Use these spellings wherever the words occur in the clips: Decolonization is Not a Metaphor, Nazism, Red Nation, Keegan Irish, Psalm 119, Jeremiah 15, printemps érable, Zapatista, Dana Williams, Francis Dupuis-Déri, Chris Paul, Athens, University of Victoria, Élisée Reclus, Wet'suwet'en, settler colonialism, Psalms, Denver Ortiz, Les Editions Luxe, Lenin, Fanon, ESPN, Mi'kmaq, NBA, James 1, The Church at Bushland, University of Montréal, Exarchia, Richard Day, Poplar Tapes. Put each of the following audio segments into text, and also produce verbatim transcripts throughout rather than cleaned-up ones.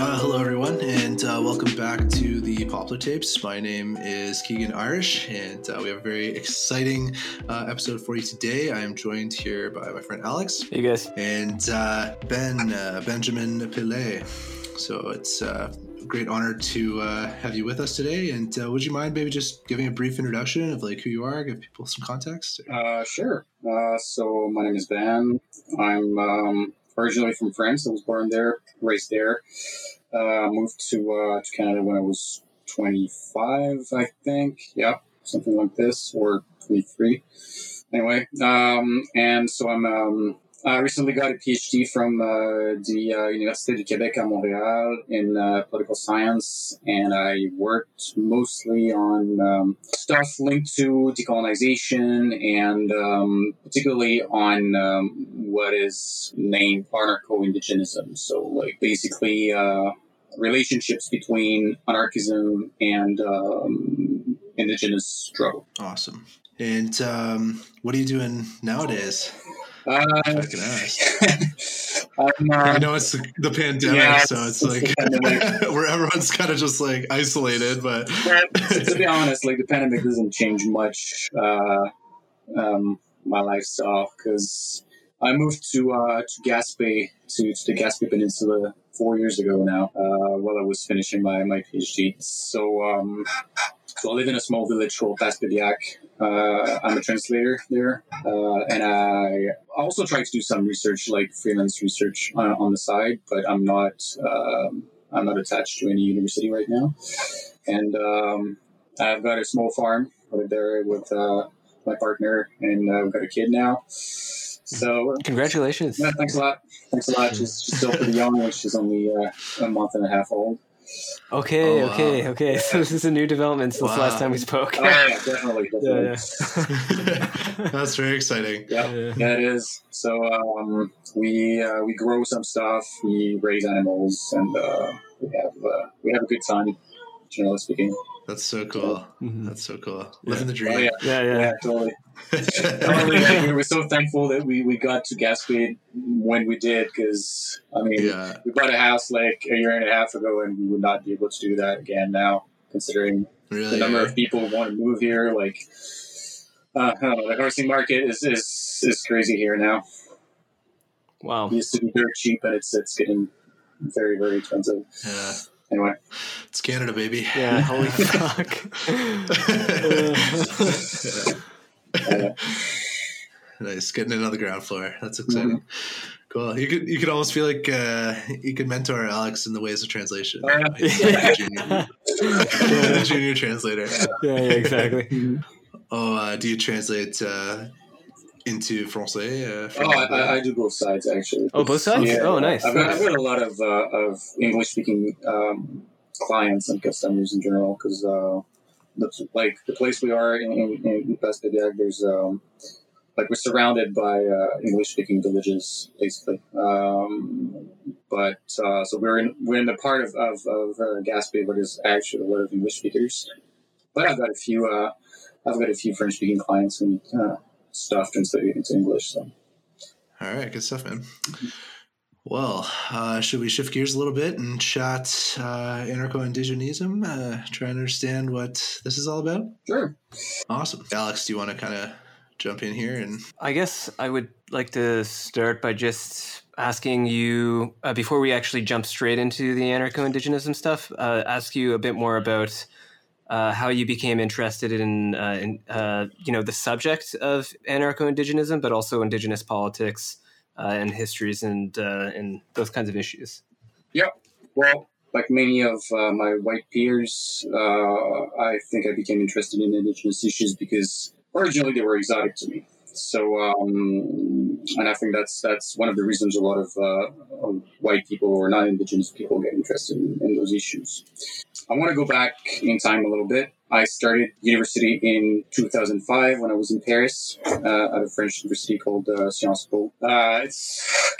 Uh, hello, everyone, and uh, welcome back to the Poplar Tapes. My name is Keegan Irish, and uh, we have a very exciting uh, episode for you today. I am joined here by my friend Alex. Hey, guys. And uh, Ben, uh, Benjamin Pillet. So it's uh, a great honor to uh, have you with us today. And uh, would you mind maybe just giving a brief introduction of like who you are, give people some context? Uh, sure. Uh, so my name is Ben. I'm... Um... originally from France. I was born there, raised there. Uh, moved to uh, to Canada when I was twenty-five, I think. Yeah, something like this, or twenty-three. Anyway, um, and so I'm. Um, I recently got a PhD from uh, the uh, University of Québec à Montréal in uh, political science, and I worked mostly on um, stuff linked to decolonization and um, particularly on um, what is named anarcho-indigenism. So, like, basically uh, relationships between anarchism and um, indigenous struggle. Awesome. And um, what are you doing nowadays? Uh, I can ask. um, uh, I know it's the, the pandemic, yeah, so it's, it's like where everyone's kind of just like isolated. But to be honest, like the pandemic doesn't change much uh, um, my lifestyle because I moved to uh, to Gaspé to, to the Gaspé Peninsula four years ago now, uh, while I was finishing my, my PhD. So. Um, So I live in a small village called Paspébiac. Uh, I'm a translator there. Uh, and I also try to do some research, like freelance research on, on the side, but I'm not um, I'm not attached to any university right now. And um, I've got a small farm over there with uh, my partner, and I've got a kid now. So congratulations. Yeah, thanks a lot. Thanks a lot. She's, she's still pretty young, and she's only uh, a month and a half old. Okay, oh, okay, wow. okay. So this is a new development since wow. the last time we spoke. Oh, yeah, definitely. definitely. Yeah, yeah. That's very exciting. Yeah, yeah. yeah it is. So um, we uh, we grow some stuff, we raise animals, and uh, we have uh, we have a good time, generally speaking. That's so cool. Mm-hmm. That's so cool. Yeah. Living the dream. Oh, yeah. yeah, yeah, yeah, totally. totally like, we were so thankful that we, we got to Gaspé when we did, because I mean, yeah. we bought a house like a year and a half ago, and we would not be able to do that again now, considering really? the number of people who want to move here. Like, uh, I don't know, the housing market is is, is crazy here now. Wow, it used to be very cheap, and it's it's getting very very expensive. Yeah. Anyway, it's Canada, baby. Yeah, holy fuck. yeah. Nice, getting in on the ground floor. That's exciting. Mm-hmm. Cool. You could you could almost feel like uh, you could mentor Alex in the ways of translation. Uh, He's yeah. like a junior, yeah. junior translator. Yeah, yeah, exactly. oh, uh, do you translate uh, into Francais? Uh, oh, I, I do both sides, actually. Oh, both sides? Yeah. Oh, nice. I've got, I've got a lot of, uh, of English-speaking um, clients and customers in general because, uh, like, the place we are in, in, in Paspébiac, there's, um, like, we're surrounded by uh, English-speaking villages, basically. Um, but, uh, so we're in we're in the part of, of, of uh, Gaspé where there's actually a lot of English speakers. But I've got a few, uh, I've got a few French-speaking clients and, uh, stuff translated into English. So, all right, good stuff, man. Well, uh, should we shift gears a little bit and chat uh, anarcho-indigenism? Uh, try and understand what this is all about. Sure. Awesome, Alex. Do you want to kind of jump in here? And I guess I would like to start by just asking you uh, before we actually jump straight into the anarcho-indigenism stuff. Uh, ask you a bit more about. Uh, how you became interested in, uh, in uh, you know, the subject of anarcho-indigenism, but also indigenous politics uh, and histories and uh, and those kinds of issues. Yeah, well, like many of uh, my white peers, uh, I think I became interested in indigenous issues because originally they were exotic to me. So, um, and I think that's that's one of the reasons a lot of uh, white people or non-indigenous people get interested in, in those issues. I want to go back in time a little bit. I started university in two thousand five when I was in Paris uh, at a French university called uh, Sciences Po. Uh, it's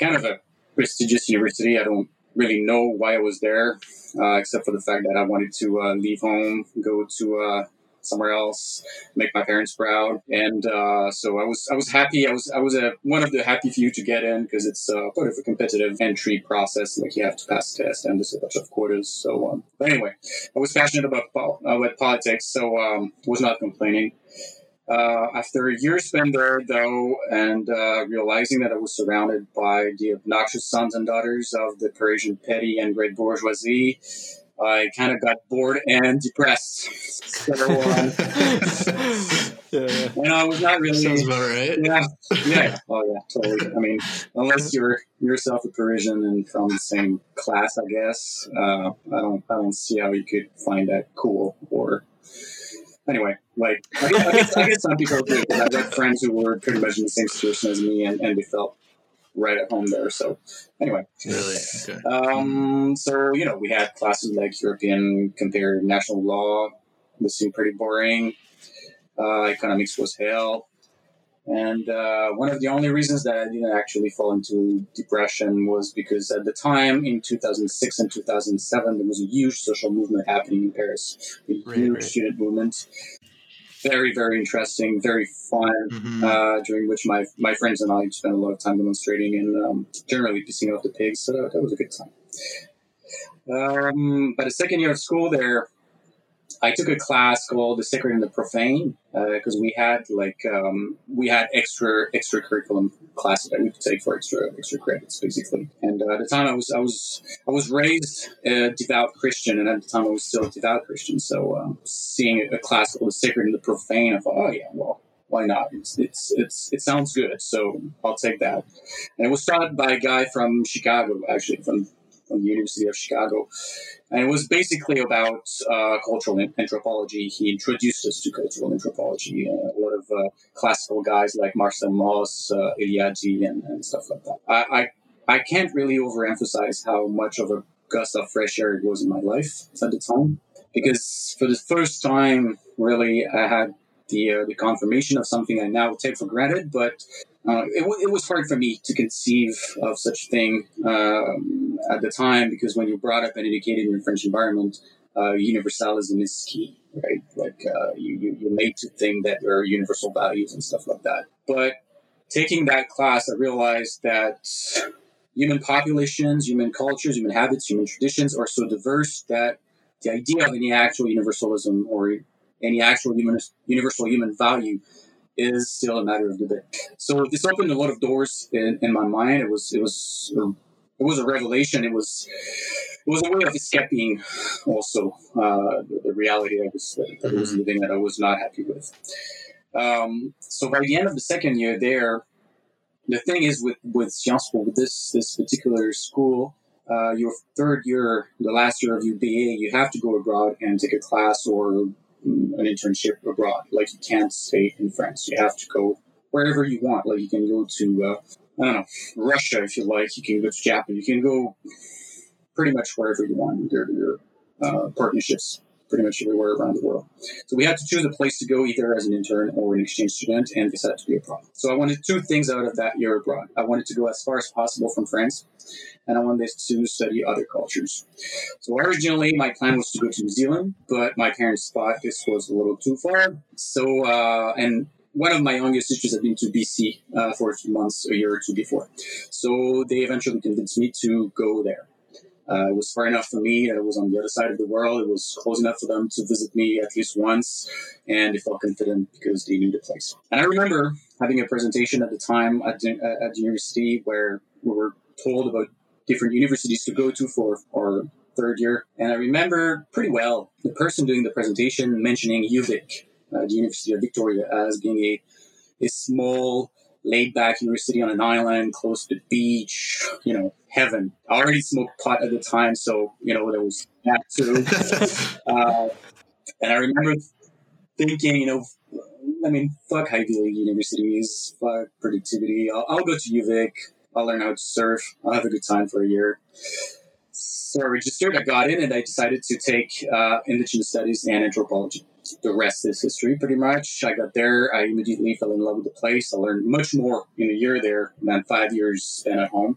kind of a prestigious university. I don't really know why I was there, uh, except for the fact that I wanted to uh, leave home, go to uh, somewhere else, make my parents proud. And uh, so I was I was happy. I was I was a, one of the happy few to get in, because it's uh, part of a competitive entry process. Like, you have to pass tests and there's a bunch of quotas. So um, but anyway, I was passionate about pol- about politics, so um, was not complaining. Uh, after a year spent there, though, and uh, realizing that I was surrounded by the obnoxious sons and daughters of the Parisian petty and great bourgeoisie, I kind of got bored and depressed. So, um, yeah. And I was not really... Sounds about right. Yeah, yeah. Oh, yeah, totally. I mean, unless you're yourself a Parisian and from the same class, I guess, uh, I don't, I don't see how you could find that cool or... Anyway, like, I guess, I guess, I guess some people do, because I've got friends who were pretty much in the same situation as me, and, and they felt right at home there. So, anyway. Really? Okay. Um, so, you know, we had classes like European compared national law, which seemed pretty boring. Uh, economics was hell. And uh, one of the only reasons that I didn't actually fall into depression was because at the time, in two thousand six and two thousand seven, there was a huge social movement happening in Paris, a right, huge right. student movement. Very, very interesting, very fun, mm-hmm. uh, during which my my friends and I spent a lot of time demonstrating and um, generally pissing off the pigs, so that, that was a good time. Um, by the second year of school there, I took a class called The Sacred and the Profane, because uh, we had like um, we had extra extra curriculum classes that we could take for extra extra credits, basically. And uh, at the time, I was I was I was raised a devout Christian, and at the time, I was still a devout Christian. So um, seeing a class called The Sacred and the Profane, I thought, oh yeah, well, why not? It's it's it's it sounds good, so I'll take that. And it was taught by a guy from Chicago, actually from. from the University of Chicago. And it was basically about uh, cultural anthropology. He introduced us to cultural anthropology. Uh, a lot of uh, classical guys like Marcel Mauss, uh, Eliade, and, and stuff like that. I, I I can't really overemphasize how much of a gust of fresh air it was in my life at the time. Because for the first time, really, I had the uh, the confirmation of something I now take for granted, but uh, it, w- it was hard for me to conceive of such a thing um, at the time, because when you're brought up and educated in your French environment, uh, universalism is key, right? Like uh, you, you're made to think that there are universal values and stuff like that. But taking that class, I realized that human populations, human cultures, human habits, human traditions are so diverse that the idea of any actual universalism or any actual human, universal human value is still a matter of debate. So this opened a lot of doors in, in my mind. It was it was it was a revelation. It was it was a way of escaping also uh, the, the reality I was that I was living that I was not happy with. Um, so by the end of the second year there, the thing is with with Sciences Po, with this this particular school. Uh, your third year, the last year of your B A, you have to go abroad and take a class or an internship abroad. Like, you can't stay in France. You have to go wherever you want. Like, you can go to uh, I don't know, Russia if you like. You can go to Japan. You can go pretty much wherever you want. There are uh, partnerships pretty much everywhere around the world. So we had to choose a place to go, either as an intern or an exchange student, and decided to be abroad. So I wanted two things out of that year abroad. I wanted to go as far as possible from France, and I wanted to study other cultures. So originally, my plan was to go to New Zealand, but my parents thought this was a little too far. So, uh, and one of my youngest sisters had been to B C uh, for a few months, a year or two before. So they eventually convinced me to go there. Uh, it was far enough for me. I was on the other side of the world. It was close enough for them to visit me at least once, and they felt confident because they knew the place. And I remember having a presentation at the time at the, at the university where we were told about different universities to go to for our third year. And I remember pretty well the person doing the presentation mentioning U V I C, uh, the University of Victoria, as being a, a small, laid-back university on an island close to the beach, you know, heaven. I already smoked pot at the time, so, you know, there was that too. uh, and I remember thinking, you know, I mean, fuck Ivy League universities, fuck productivity. I'll, I'll go to U V I C. I'll learn how to surf. I'll have a good time for a year. So I registered, I got in, and I decided to take uh, Indigenous Studies and Anthropology. The rest is history, pretty much. I got there. I immediately fell in love with the place. I learned much more in a year there than five years spent at home.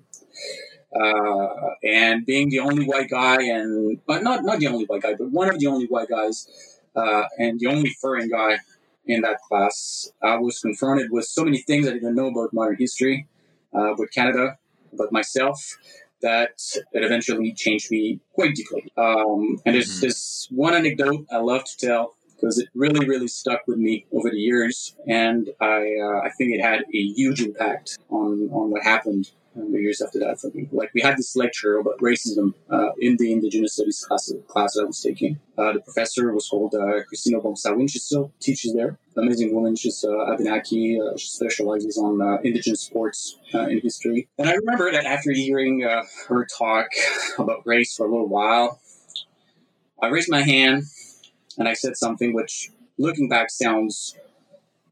Uh, and being the only white guy, and but not not the only white guy, but one of the only white guys uh, and the only foreign guy in that class. I was confronted with so many things I didn't know about modern history, uh, about Canada, about myself, that it eventually changed me quite deeply. Um, and there's mm-hmm. this one anecdote I love to tell because it really, really stuck with me over the years, and I uh, I think it had a huge impact on, on what happened in the years after that for me. Like, we had this lecture about racism uh, in the Indigenous Studies class, class I was taking. Uh, the professor was called uh, Cristina Bonsawin. She still teaches there. Amazing woman. She's uh, Abenaki. Uh, she specializes on uh, Indigenous sports uh, in history. And I remember that after hearing uh, her talk about race for a little while, I raised my hand, and I said something which, looking back, sounds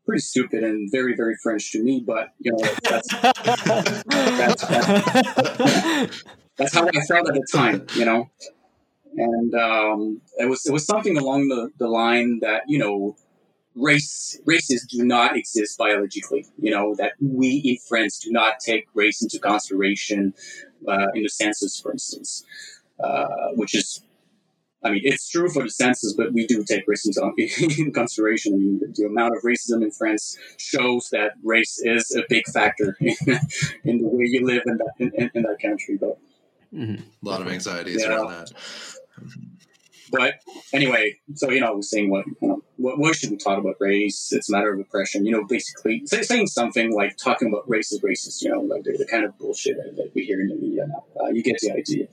pretty stupid and very, very French to me. But, you know, that's, that's, that's, that's how I felt at the time, you know. And um, it was it was something along the, the line that, you know, race races do not exist biologically. You know, that we in France do not take race into consideration uh, in the census, for instance, uh, which is, I mean, it's true for the census, but we do take race into in consideration. I mean, the, the amount of racism in France shows that race is a big factor in, in the way you live in that, in, in that country. But mm-hmm. a lot of anxieties yeah. around that. But anyway, so, you know, I was saying, what, you know, what, what should we talk about race? It's a matter of oppression. You know, basically saying something like talking about race is racist, you know, like the, the kind of bullshit that we hear in the media now. Uh, you get the idea.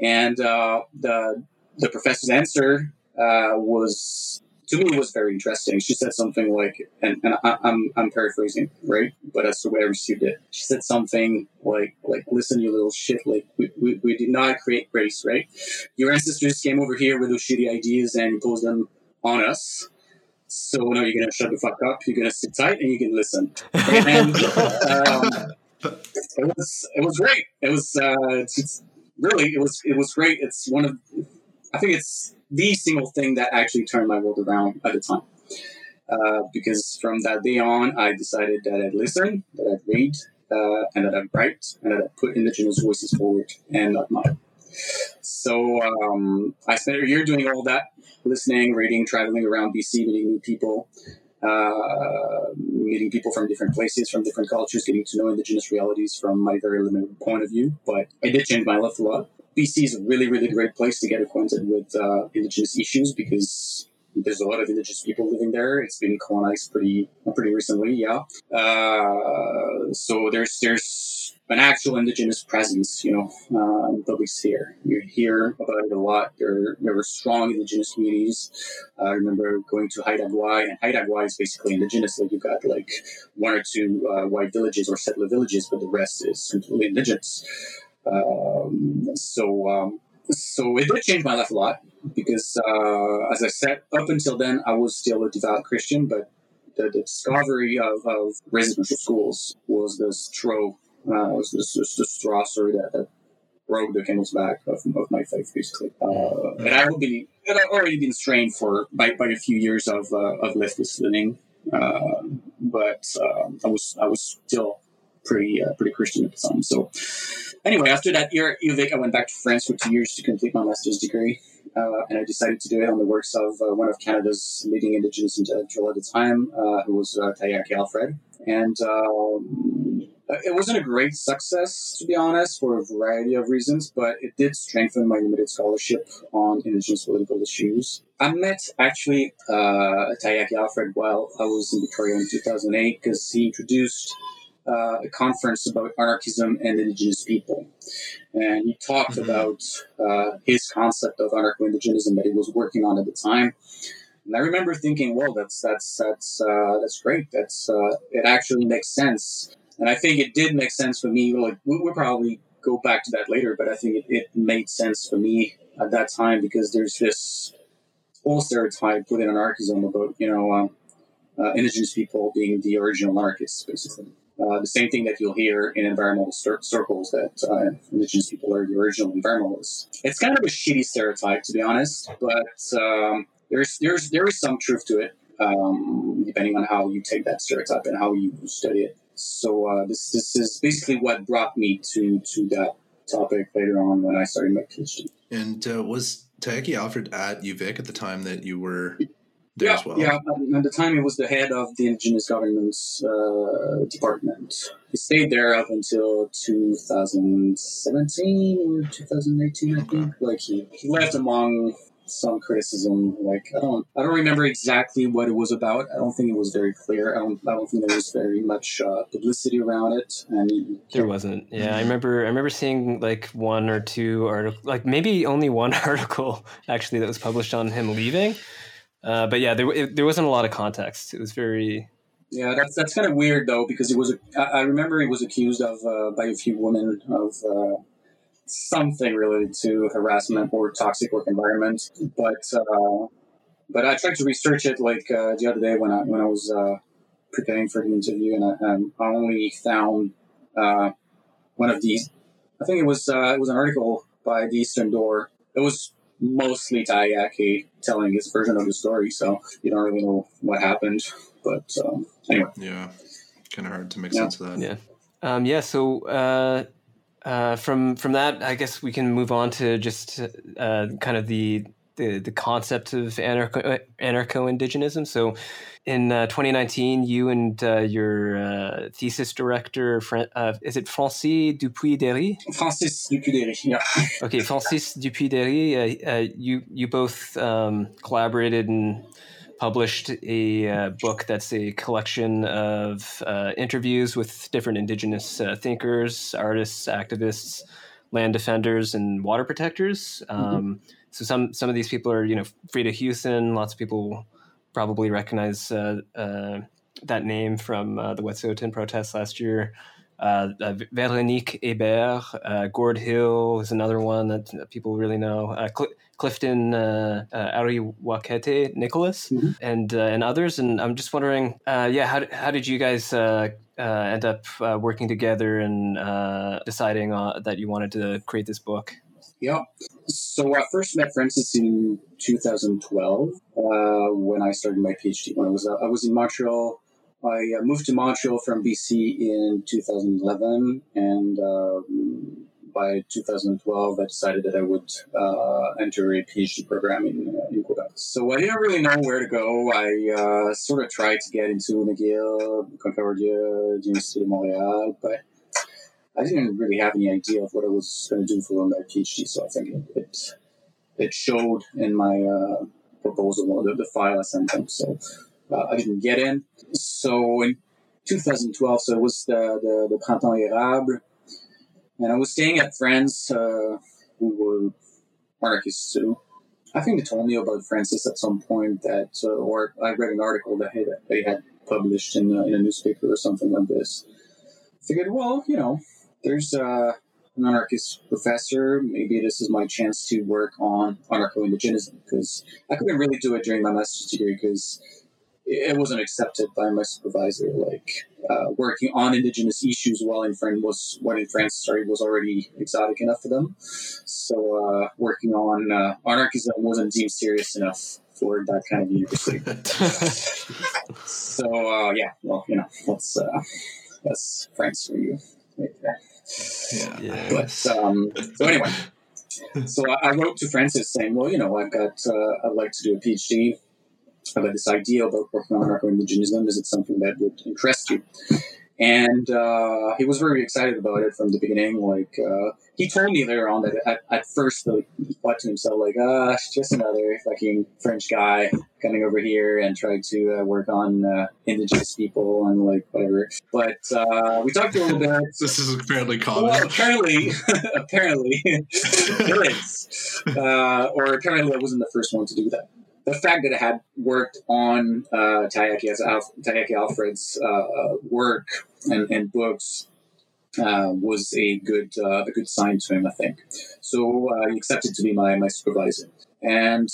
And uh, the... The professor's answer uh, was, to me, was very interesting. She said something like, and, and I, I'm I'm paraphrasing, right? But that's the way I received it. She said something like, "Like, listen, you little shit, like, we, we, we did not create race, right? Your ancestors came over here with those shitty ideas and imposed them on us. So now you're going to shut the fuck up, you're going to sit tight, and you can listen." And, um, it was it was great. It was, uh, it's, it's really, it was, it was great. It's one of... I think it's the single thing that actually turned my world around at the time. Uh, because from that day on, I decided that I'd listen, that I'd read, uh, and that I'd write, and that I'd put Indigenous voices forward and not mine. So um, I spent a year doing all that, listening, reading, traveling around B C, meeting new people, uh, meeting people from different places, from different cultures, getting to know Indigenous realities from my very limited point of view. But I did change my life a lot. B C is a really, really great place to get acquainted with uh, Indigenous issues because there's a lot of Indigenous people living there. It's been colonized pretty pretty recently, yeah. Uh, so there's there's an actual Indigenous presence, you know, uh, in the public sphere. You hear about it a lot. There, there were strong Indigenous communities. I remember going to Haidagwai, and Haidagwai is basically Indigenous. Like, you've got like one or two uh, white villages or settler villages, but the rest is completely Indigenous. Um, so, um, so it did change my life a lot because, uh, as I said, up until then, I was still a devout Christian, but the, the discovery of, of residential schools was the straw, uh, was the, the, the straw, sorry, that, that broke the camel's back of, of my faith, basically. Uh, and I would be, and I've already been strained for, by, by a few years of, uh, of leftist living. Uh, but, um, I was, I was still pretty, uh, pretty Christian at the time. So, anyway, after that year at UVic, I went back to France for two years to complete my master's degree, uh, and I decided to do it on the works of uh, one of Canada's leading Indigenous intellectual at the time, uh, who was uh, Taiaiake Alfred. And um, it wasn't a great success, to be honest, for a variety of reasons, but it did strengthen my limited scholarship on Indigenous political issues. I met, actually, uh, Taiaiake Alfred while I was in Victoria in two thousand eight, because he introduced... Uh, a conference about anarchism and Indigenous people. And he talked mm-hmm. about uh, his concept of anarcho-indigenism that he was working on at the time. And I remember thinking, well, that's that's that's uh, that's great. That's uh, it actually makes sense. And I think it did make sense for me. Like, we'll probably go back to that later, but I think it, it made sense for me at that time because there's this whole stereotype within anarchism about, you know, um, uh, Indigenous people being the original anarchists, basically. Uh, the same thing that you'll hear in environmental cir- circles that uh, Indigenous people are the original environmentalists. It's kind of a shitty stereotype, to be honest, but um, there's there's there is some truth to it, um, depending on how you take that stereotype and how you study it. So uh, this this is basically what brought me to to that topic later on when I started my PhD. And uh, was Taiaiake Alfred at UVic at the time that you were there yeah, as well. Yeah, at the time he was the head of the Indigenous Governments uh, Department. He stayed there up until two thousand seventeen or two thousand eighteen, okay. I think. Like he, he left among some criticism. Like I don't, I don't remember exactly what it was about. I don't think it was very clear. I don't, I don't think there was very much uh, publicity around it. And there wasn't. Yeah, I remember. I remember seeing like one or two articles, like maybe only one article actually that was published on him leaving. Uh, but yeah, there it, there wasn't a lot of context. It was very. Yeah, that's that's kind of weird though, because it was. I, I remember he was accused of uh, by a few women of. Uh, something related to harassment or toxic work environment, but uh, but I tried to research it like uh, the other day when I when I was uh, preparing for the interview, and I, um, I only found uh, one of these. I think it was uh, it was an article by the Eastern Door. It was mostly Taiaiake telling his version of the story, so you don't really know what happened. But um, anyway, yeah, kind of hard to make yeah. sense of that. Yeah, um, yeah. So. Uh... Uh, from from that, I guess we can move on to just uh, kind of the, the the concept of anarcho anarcho-indigenism. So, in uh, twenty nineteen, you and uh, your uh, thesis director, uh, is it Francis Dupuis-Déri? Francis Dupuis-Déri, yeah. Okay, Francis Dupuis-Déri. Uh, uh, you you both um, collaborated and published a uh, book that's a collection of uh, interviews with different Indigenous uh, thinkers, artists, activists, land defenders, and water protectors. Um, mm-hmm. So some some of these people are, you know, Freda Huson. Lots of people probably recognize uh, uh, that name from uh, the Wet'suwet'en protests last year. Uh, uh, Véronique Hébert, uh, Gord Hill is another one that, that people really know. Uh, Cl- Clifton uh, uh, Ariwaketé Nicholas, mm-hmm. and uh, and others. And I'm just wondering, uh, yeah, how how did you guys uh, uh, end up uh, working together and uh, deciding uh, that you wanted to create this book? Yeah, so I first met Francis in two thousand twelve uh, when I started my PhD. When I was uh, I was in Montreal. I moved to Montreal from B C in two thousand eleven, and uh, by two thousand twelve, I decided that I would uh, enter a PhD program in, uh, in Quebec. So I didn't really know where to go. I uh, sort of tried to get into McGill, Concordia, University of Montréal, but I didn't really have any idea of what I was going to do for my PhD, so I think it, it showed in my uh, proposal, or the, the file I sent them, so... Uh, I didn't get in. So in two thousand twelve, so it was the, the, the printemps érable. And I was staying at friends uh, who were anarchists too. I think they told me about Francis at some point, that, uh, or I read an article that he, they had published in, uh, in a newspaper or something like this. I figured, well, you know, there's uh, an anarchist professor. Maybe this is my chance to work on anarcho-indigenism, because I couldn't really do it during my master's degree because... it wasn't accepted by my supervisor. Like uh, working on Indigenous issues while in France was when in France, sorry, was already exotic enough for them. So uh, working on uh, anarchism wasn't deemed serious enough for that kind of university. so uh, yeah, well, you know, that's uh, that's France for you, right there. Yeah. yeah. But um, so anyway, so I, I wrote to Francis saying, well, you know, I've got uh, I'd like to do a PhD. About this idea about working on anarcho-indigenism, is it something that would interest you? And uh, he was very excited about it from the beginning. Like uh, he told me later on that at, at first, like, he thought to himself, like, ah, oh, just another fucking French guy coming over here and trying to uh, work on uh, Indigenous people and like whatever. But uh, we talked a little bit. This is apparently common. Well, apparently, apparently, it is. Uh, or apparently, I wasn't the first one to do that. The fact that I had worked on uh, Taiaiake Alf- Alfred's uh, work and, and books uh, was a good uh, a good sign to him, I think. So uh, he accepted to be my, my supervisor. And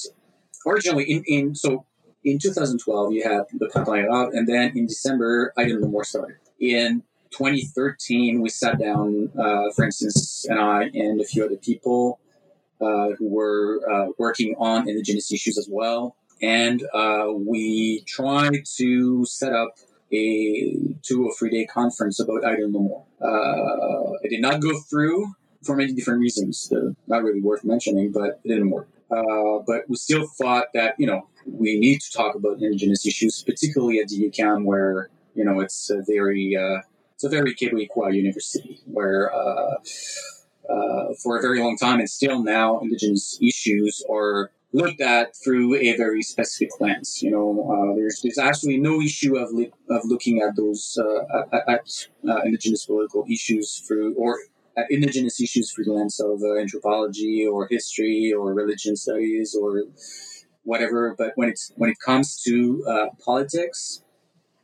originally, in, in so in twenty twelve, you had the Printemps érable, and then in December, I didn't know more started. In twenty thirteen, we sat down, uh, Francis and I and a few other people, Uh, who were uh, working on Indigenous issues as well. And uh, we tried to set up a two or three day conference about Idle No More. Uh, it did not go through, for many different reasons. They're not really worth mentioning, but it didn't work. Uh, but we still thought that, you know, we need to talk about Indigenous issues, particularly at the U Q A M, where, you know, it's a very, uh, it's a very Québécois university, where uh, uh, for a very long time and still now, Indigenous issues are looked at through a very specific lens. You know, uh, there's there's actually no issue of li- of looking at those uh, at, at uh, Indigenous political issues through or at Indigenous issues through the lens of uh, anthropology or history or religion studies or whatever. But when it's when it comes to uh, politics,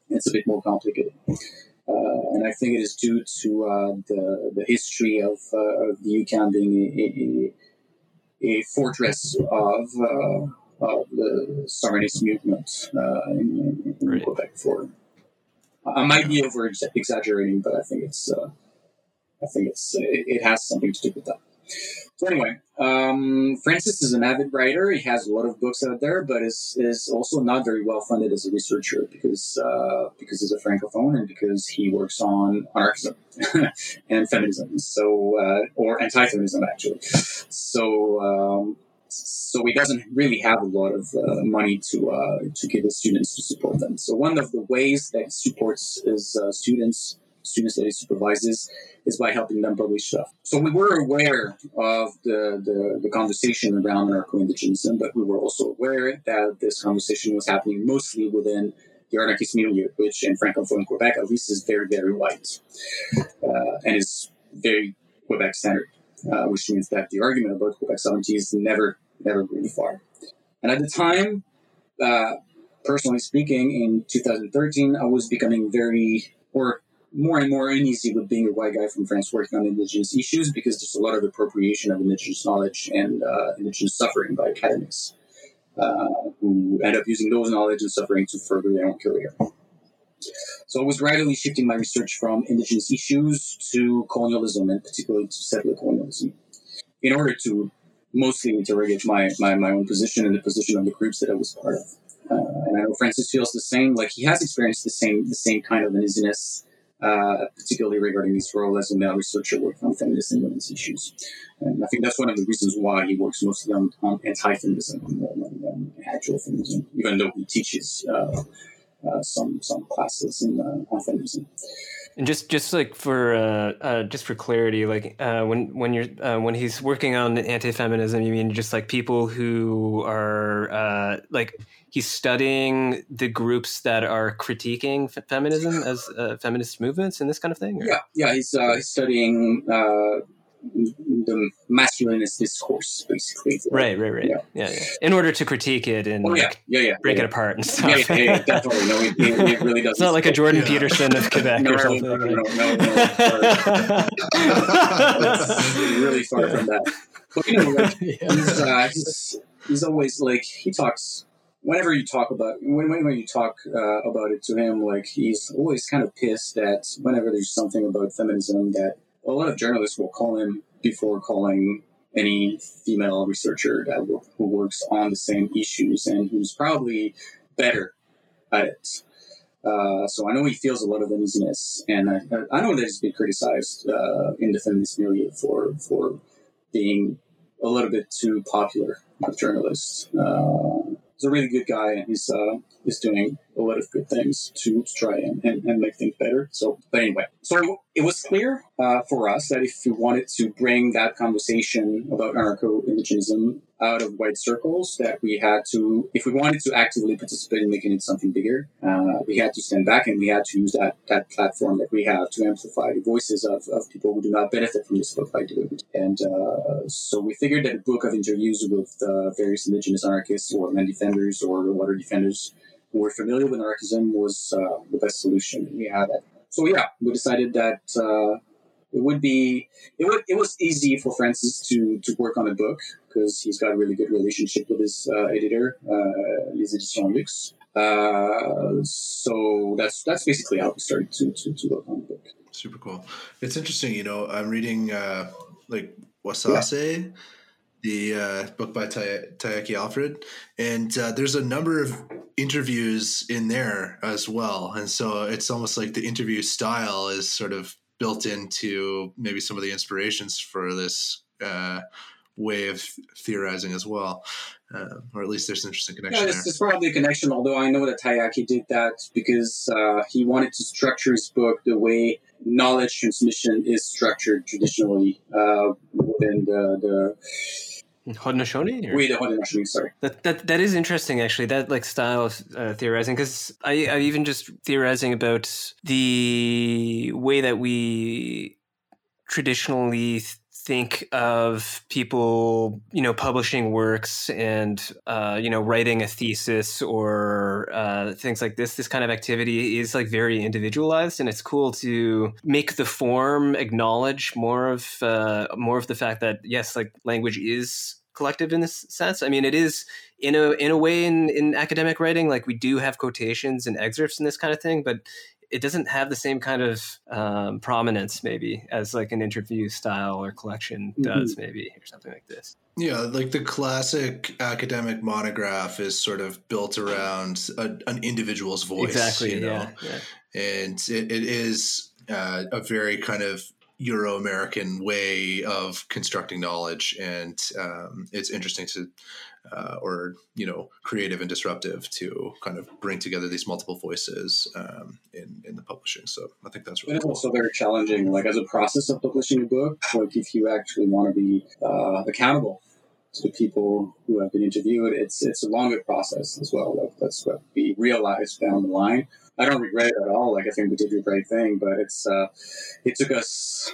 it's a bit more complicated, uh, and I think it is due to uh, the the history of uh, of the U Q A M being a, a, a a fortress of, uh, of the sovereignist movement uh, in, in right. Quebec. For I might be over exaggerating, but I think it's uh, I think it's it, it has something to do with that. So anyway, um, Francis is an avid writer. He has a lot of books out there, but is is also not very well funded as a researcher because uh, because he's a francophone and because he works on anarchism and feminism, so uh, or anti-feminism actually. So um, so he doesn't really have a lot of uh, money to uh, to give his students to support them. So one of the ways that he supports his uh, students. students that he supervises is by helping them publish stuff. So we were aware of the, the, the conversation around anarcho-indigenism, but we were also aware that this conversation was happening mostly within the anarchist milieu, which in Francophone Quebec, at least, is very, very white uh, and is very Quebec-centered, uh, which means that the argument about Quebec sovereignty is never, never really far. And at the time, uh, personally speaking, in two thousand thirteen, I was becoming very, or more and more uneasy with being a white guy from France working on Indigenous issues because there's a lot of appropriation of Indigenous knowledge and uh, Indigenous suffering by academics uh, who end up using those knowledge and suffering to further their own career. So I was gradually shifting my research from Indigenous issues to colonialism and particularly to settler colonialism in order to mostly interrogate my, my, my own position and the position of the groups that I was part of. Uh, and I know Francis feels the same, like he has experienced the same, the same kind of uneasiness Uh, particularly regarding his role as a male researcher working on feminist and women's issues. And I think that's one of the reasons why he works mostly on, on anti-feminism and actual feminism, even though he teaches uh, uh, some some classes in uh, on feminism. And just just like for uh, uh, just for clarity, like uh, when when you're uh, when he's working on anti-feminism, you mean just like people who are uh, like. He's studying the groups that are critiquing f- feminism as uh, feminist movements and this kind of thing? Or? Yeah, yeah, he's uh, studying uh, the masculinist discourse, basically. Right, right, right. Yeah. Yeah, yeah. In order to critique it and oh, yeah. Like, yeah, yeah, yeah, break yeah. it apart and stuff. Yeah, yeah, yeah definitely. No, it, it, it really doesn't. It's not like a Jordan yeah. Peterson of Quebec no, or something. No, no, no, no. no, no. It's really far yeah. from that. But, you know, like, yeah. he's, uh, he's, he's always like, he talks... Whenever you talk about, whenever you talk uh, about it to him, like he's always kind of pissed that whenever there's something about feminism, that a lot of journalists will call him before calling any female researcher that w- who works on the same issues and who's probably better at it. Uh, so I know he feels a lot of uneasiness, and I, I know that he's been criticized uh, in the feminist milieu for for being a little bit too popular with journalists. Uh, He's a really good guy, and he's uh, he's doing a lot of good things to, to try and, and, and make things better. So, but anyway, so it was clear uh, for us that if we wanted to bring that conversation about anarcho-indigenism out of white circles, that we had to, if we wanted to actively participate in making it something bigger, uh, we had to stand back and we had to use that that platform that we have to amplify the voices of, of people who do not benefit from this book like do. And uh, so we figured that a book of interviews with uh, various Indigenous anarchists or land defenders or water defenders who were familiar with anarchism was uh, the best solution we had. So yeah, we decided that uh, it would be it would it was easy for Francis to to work on a book because he's got a really good relationship with his uh, editor, uh, Les Editions Luxe. Uh, so that's that's basically how we started to, to to work on the book. Super cool. It's interesting, you know. I'm reading uh, like Wasase. Yeah. The uh, book by Taiaiake Alfred, and uh, there's a number of interviews in there as well, and so it's almost like the interview style is sort of built into maybe some of the inspirations for this uh, way of theorizing as well. Uh, or at least there's an interesting connection yeah, there. There's probably a connection, although I know that Taiaiake did that because uh, he wanted to structure his book the way knowledge transmission is structured traditionally uh, within the... the Haudenosaunee? Wait, the Haudenosaunee, sorry. That, that, that is interesting, actually, that like style of uh, theorizing, because I, I even just theorizing about the way that we traditionally think of people, you know, publishing works and, uh, you know, writing a thesis or uh, things like this, this kind of activity is like very individualized. And it's cool to make the form acknowledge more of uh, more of the fact that, yes, like language is collective in this sense. I mean, it is in a in a way in, in academic writing, like we do have quotations and excerpts and this kind of thing, but it doesn't have the same kind of um, prominence maybe as like an interview style or collection does mm-hmm. maybe or something like this. Yeah, like the classic academic monograph is sort of built around a, an individual's voice. Exactly, you know? yeah, yeah. And it, it is uh, a very kind of Euro-American way of constructing knowledge. And um, it's interesting to, uh, or, you know, creative and disruptive to kind of bring together these multiple voices um, in, in the publishing. So I think that's really cool. It's also very challenging, like as a process of publishing a book, like if you actually want to be uh, accountable to the people who have been interviewed, it's, it's a longer process as well. Like that's what we realized down the line. I don't regret it at all. Like I think we did the right thing, but it's uh, it took us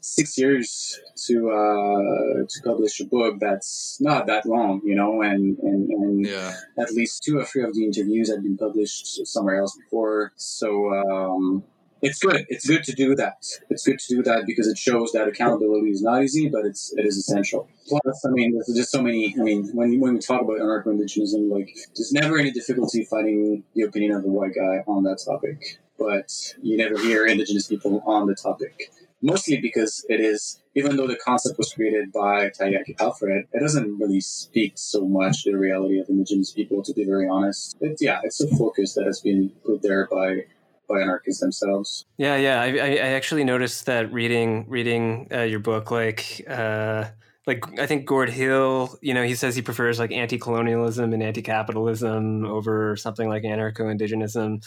six years to uh, to publish a book that's not that long, you know. And and, and yeah. at least two or three of the interviews had been published somewhere else before. So um, it's good. It's good to do that. It's good to do that because it shows that accountability is not easy, but it's it is essential. Plus, I mean, there's just so many. I mean, when when we talk about anarcho-indigenism, like, there's never any difficulty finding the opinion of a white guy on that topic, but you never hear indigenous people on the topic. Mostly because it is, even though the concept was created by Taiaiake Alfred, it doesn't really speak so much to the reality of indigenous people, to be very honest. But yeah, it's a focus that has been put there by. by anarchists themselves. Yeah, yeah. I, I actually noticed that reading reading uh, your book, like uh, like I think Gord Hill, you know, he says he prefers like anti-colonialism and anti-capitalism over something like anarcho-indigenism.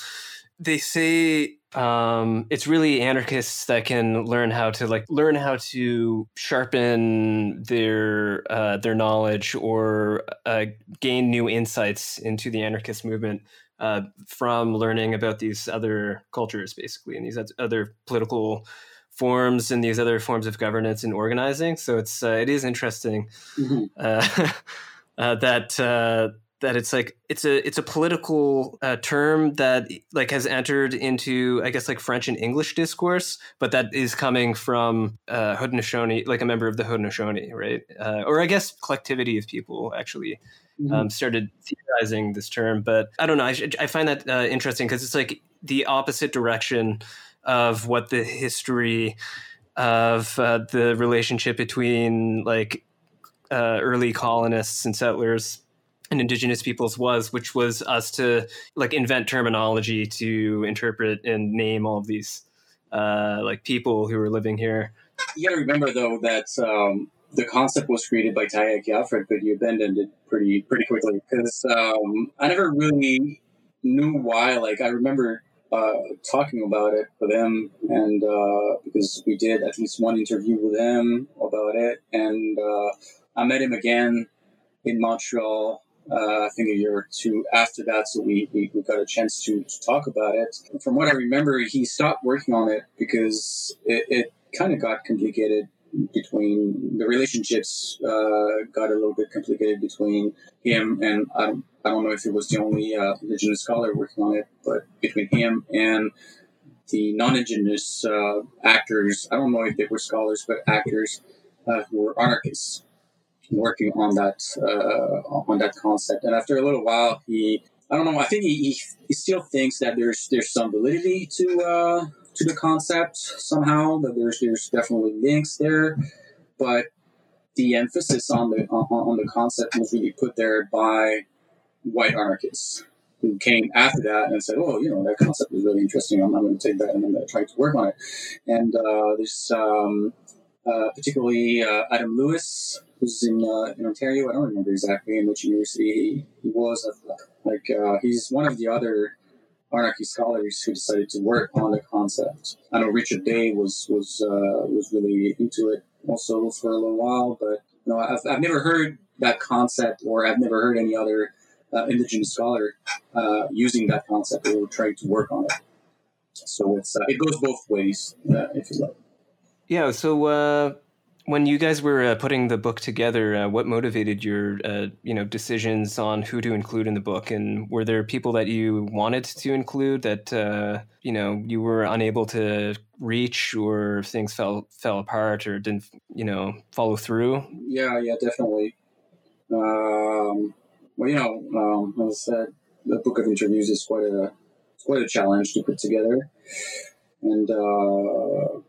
They say um, it's really anarchists that can learn how to like learn how to sharpen their uh, their knowledge or uh, gain new insights into the anarchist movement. Uh, from learning about these other cultures, basically, and these other political forms and these other forms of governance and organizing. So it's uh, it is interesting mm-hmm. uh, uh, that uh, that it's like it's a it's a political uh, term that like has entered into, I guess, like French and English discourse, but that is coming from uh, Haudenosaunee, like a member of the Haudenosaunee, right? Uh, or I guess collectivity of people actually. Mm-hmm. Um, started theorizing this term, but I don't know. I, I find that uh, interesting because it's like the opposite direction of what the history of uh, the relationship between like uh, early colonists and settlers and indigenous peoples was, which was us to like invent terminology to interpret and name all of these uh, like people who were living here. You got to remember though that. Um The concept was created by Taiaiake Alfred, but he abandoned it pretty pretty quickly because um, I never really knew why. Like I remember uh, talking about it with him, and uh, because we did at least one interview with him about it, and uh, I met him again in Montreal. Uh, I think a year or two after that, so we, we, we got a chance to, to talk about it. And from what I remember, he stopped working on it because it, it kind of got complicated. Between the relationships uh, got a little bit complicated between him and I don't, I don't know if it was the only uh, indigenous scholar working on it, but between him and the non-indigenous uh, actors, I don't know if they were scholars, but actors uh, who were anarchists working on that uh, on that concept. And after a little while, he I don't know. I think he, he, he still thinks that there's there's some validity to. Uh, to the concept somehow, that there's there's definitely links there, but the emphasis on the on, on the concept was really put there by white anarchists who came after that and said, oh, you know, that concept is really interesting. I'm, I'm going to take that and then try to work on it. And uh, there's um, uh, particularly uh, Adam Lewis, who's in uh, in Ontario. I don't remember exactly in which university he was. Like uh, he's one of the other anarchy scholars who decided to work on the concept. I know Richard Day was was uh, was really into it also for a little while, but you know, I've I've never heard that concept, or I've never heard any other uh, indigenous scholar uh, using that concept or trying to work on it. So it's uh, it goes both ways, uh, if you like. Yeah. So uh, when you guys were uh, putting the book together, uh, what motivated your uh, you know decisions on who to include in the book, and were there people that you wanted to include that uh, you know you were unable to reach, or things fell fell apart, or didn't you know follow through? Yeah. Yeah. Definitely. Um, well, you know, um, as I said, the book of interviews is quite a it's quite a challenge to put together, and uh,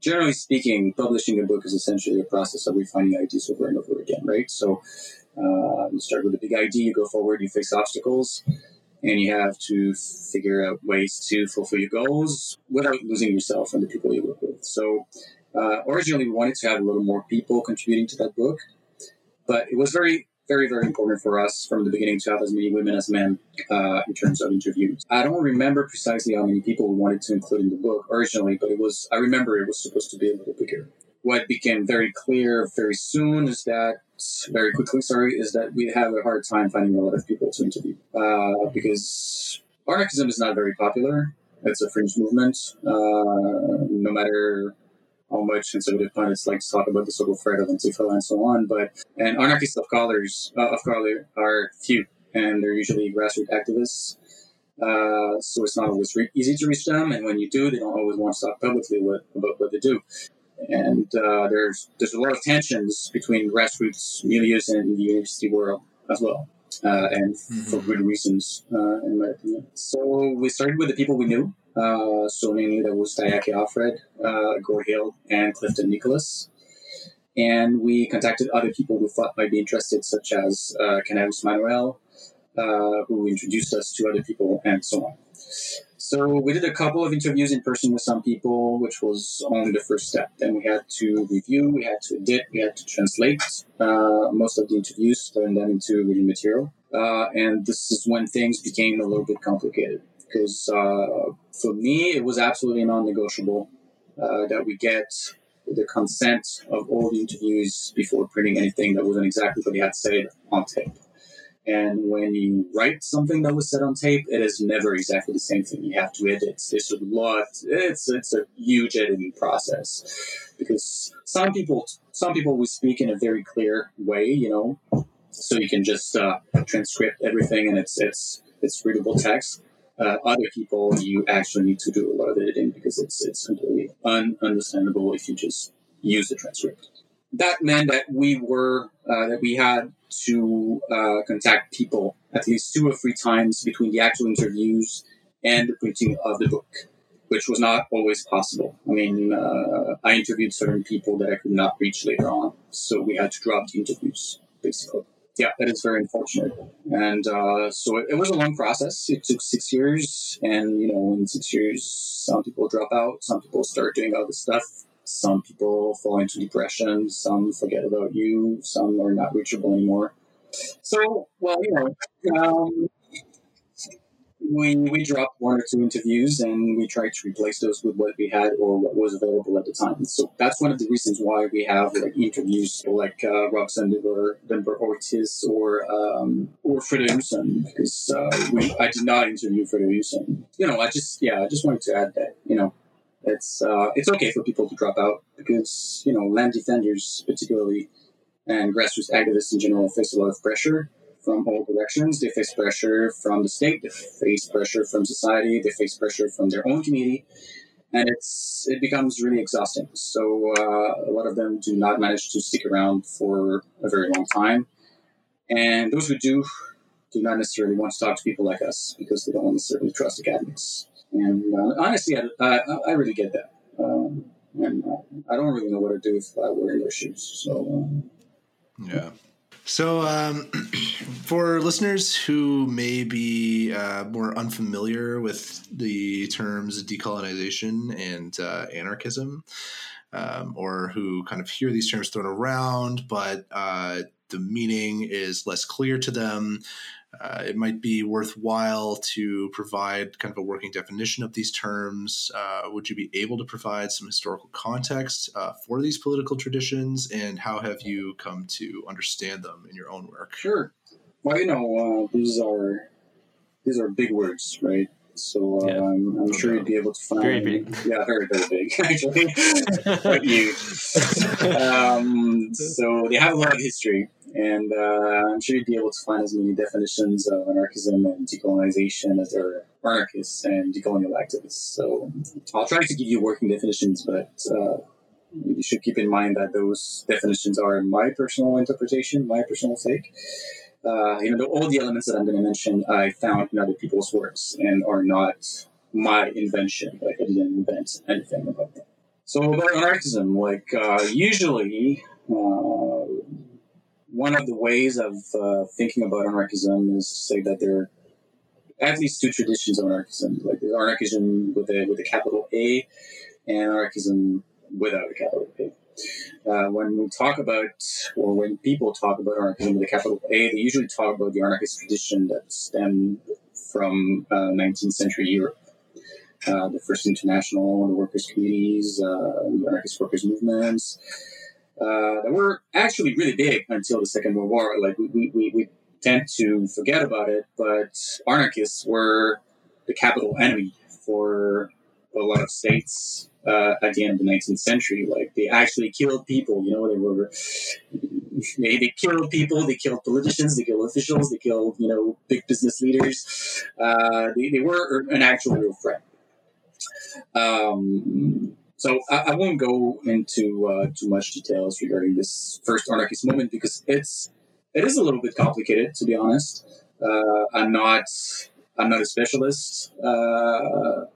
generally speaking, publishing a book is essentially a process of refining ideas over and over again, right? So uh, you start with a big idea, you go forward, you face obstacles, and you have to figure out ways to fulfill your goals without losing yourself and the people you work with. So uh, originally, we wanted to have a little more people contributing to that book. But it was very, very, very important for us from the beginning to have as many women as men uh, in terms of interviews. I don't remember precisely how many people we wanted to include in the book originally, but it was I remember it was supposed to be a little bigger. What became very clear very soon is that, very quickly, sorry, is that we have a hard time finding a lot of people to interview uh, because anarchism is not very popular. It's a fringe movement, uh, no matter how much conservative pundits like to talk about the so-called threat of Antifa and so on, but and anarchists of colors uh, of color are few, and they're usually grassroots activists, uh, so it's not always re- easy to reach them. And when you do, they don't always want to talk publicly what, about what they do. And uh, there's there's a lot of tensions between grassroots milieus and the university world as well, uh, and mm-hmm. for good reasons, uh, in my opinion. So we started with the people we knew. Uh, so mainly that was Taiaiake Alfred, uh, Gord Hill, and Clifton Nicholas. And we contacted other people who thought might be interested, such as uh, Canaris Manuel, uh, who introduced us to other people, and so on. So we did a couple of interviews in person with some people, which was only the first step. Then we had to review, we had to edit, we had to translate uh, most of the interviews, turn them into written material. Uh, and this is when things became a little bit complicated. Because uh, for me, it was absolutely non-negotiable uh, that we get the consent of all the interviews before printing anything that wasn't exactly what they had said on tape. And when you write something that was said on tape, it is never exactly the same thing. You have to edit. There's a lot. It's it's a huge editing process because some people some people will speak in a very clear way, you know, so you can just uh, transcribe everything and it's it's it's readable text. Uh, other people, you actually need to do a lot of editing because it's it's completely ununderstandable if you just use the transcript. That meant that we were uh, that we had to uh, contact people at least two or three times between the actual interviews and the printing of the book, which was not always possible. I mean, uh, I interviewed certain people that I could not reach later on, so we had to drop the interviews basically. Yeah, that is very unfortunate. And uh, so it, it was a long process. It took six years. And, you know, in six years, some people drop out. Some people start doing other stuff. Some people fall into depression. Some forget about you. Some are not reachable anymore. So, well, you know, um, we, we dropped one or two interviews and we tried to replace those with what we had or what was available at the time. So that's one of the reasons why we have like interviews like uh, Rob Denver, Denver Ortiz or um, or Freda Huson, because uh, we, I did not interview Freda Huson. You know, I just, yeah, I just wanted to add that, you know, it's uh, it's okay for people to drop out because, you know, land defenders particularly and grassroots activists in general face a lot of pressure from all directions. They face pressure from the state, they face pressure from society, they face pressure from their own community, and it's it becomes really exhausting. So uh, a lot of them do not manage to stick around for a very long time, and those who do do not necessarily want to talk to people like us because they don't necessarily trust academics. And uh, honestly, I, I, I really get that. Um, and uh, I don't really know what to do if I were in their shoes. So um, yeah. So um, for listeners who may be uh, more unfamiliar with the terms decolonization and uh, anarchism, um, or who kind of hear these terms thrown around, but uh, the meaning is less clear to them, uh, it might be worthwhile to provide kind of a working definition of these terms. Uh, would you be able to provide some historical context uh, for these political traditions, and how have you come to understand them in your own work? Sure. Well, you know, uh, these are these are big words, right? So um, yeah. I'm okay. sure you'd be able to find... Very big. Yeah, very, very big, actually. Quite huge. Um, so they have a lot of history, and uh, I'm sure you'd be able to find as many definitions of anarchism and decolonization as there are anarchists and decolonial activists. So I'll try to give you working definitions, but uh, you should keep in mind that those definitions are my personal interpretation, my personal take. Uh, you know, all the elements that I'm going to mention I found in other people's works and are not my invention. Like, I didn't invent anything about that. So about anarchism, like, uh, usually uh, one of the ways of uh, thinking about anarchism is to say that there are at least two traditions of anarchism. Like, there's anarchism with a, with a capital A and anarchism without a capital A. Uh, when we talk about, or when people talk about anarchism with a capital A, they usually talk about the anarchist tradition that stemmed from uh, nineteenth century Europe. Uh, the First International, the workers' committees, uh, the anarchist workers' movements, uh, that were actually really big until the Second World War. Like, we, we, we tend to forget about it, but anarchists were the capital enemy for a lot of states. Uh, at the end of the nineteenth century, like, they actually killed people. You know, they were they, they killed people. They killed politicians. They killed officials. They killed, you know, big business leaders. Uh, they, they were an actual real threat. Um, so I, I won't go into uh, too much details regarding this first anarchist movement because it's it is a little bit complicated, to be honest. Uh, I'm not I'm not a specialist. Uh,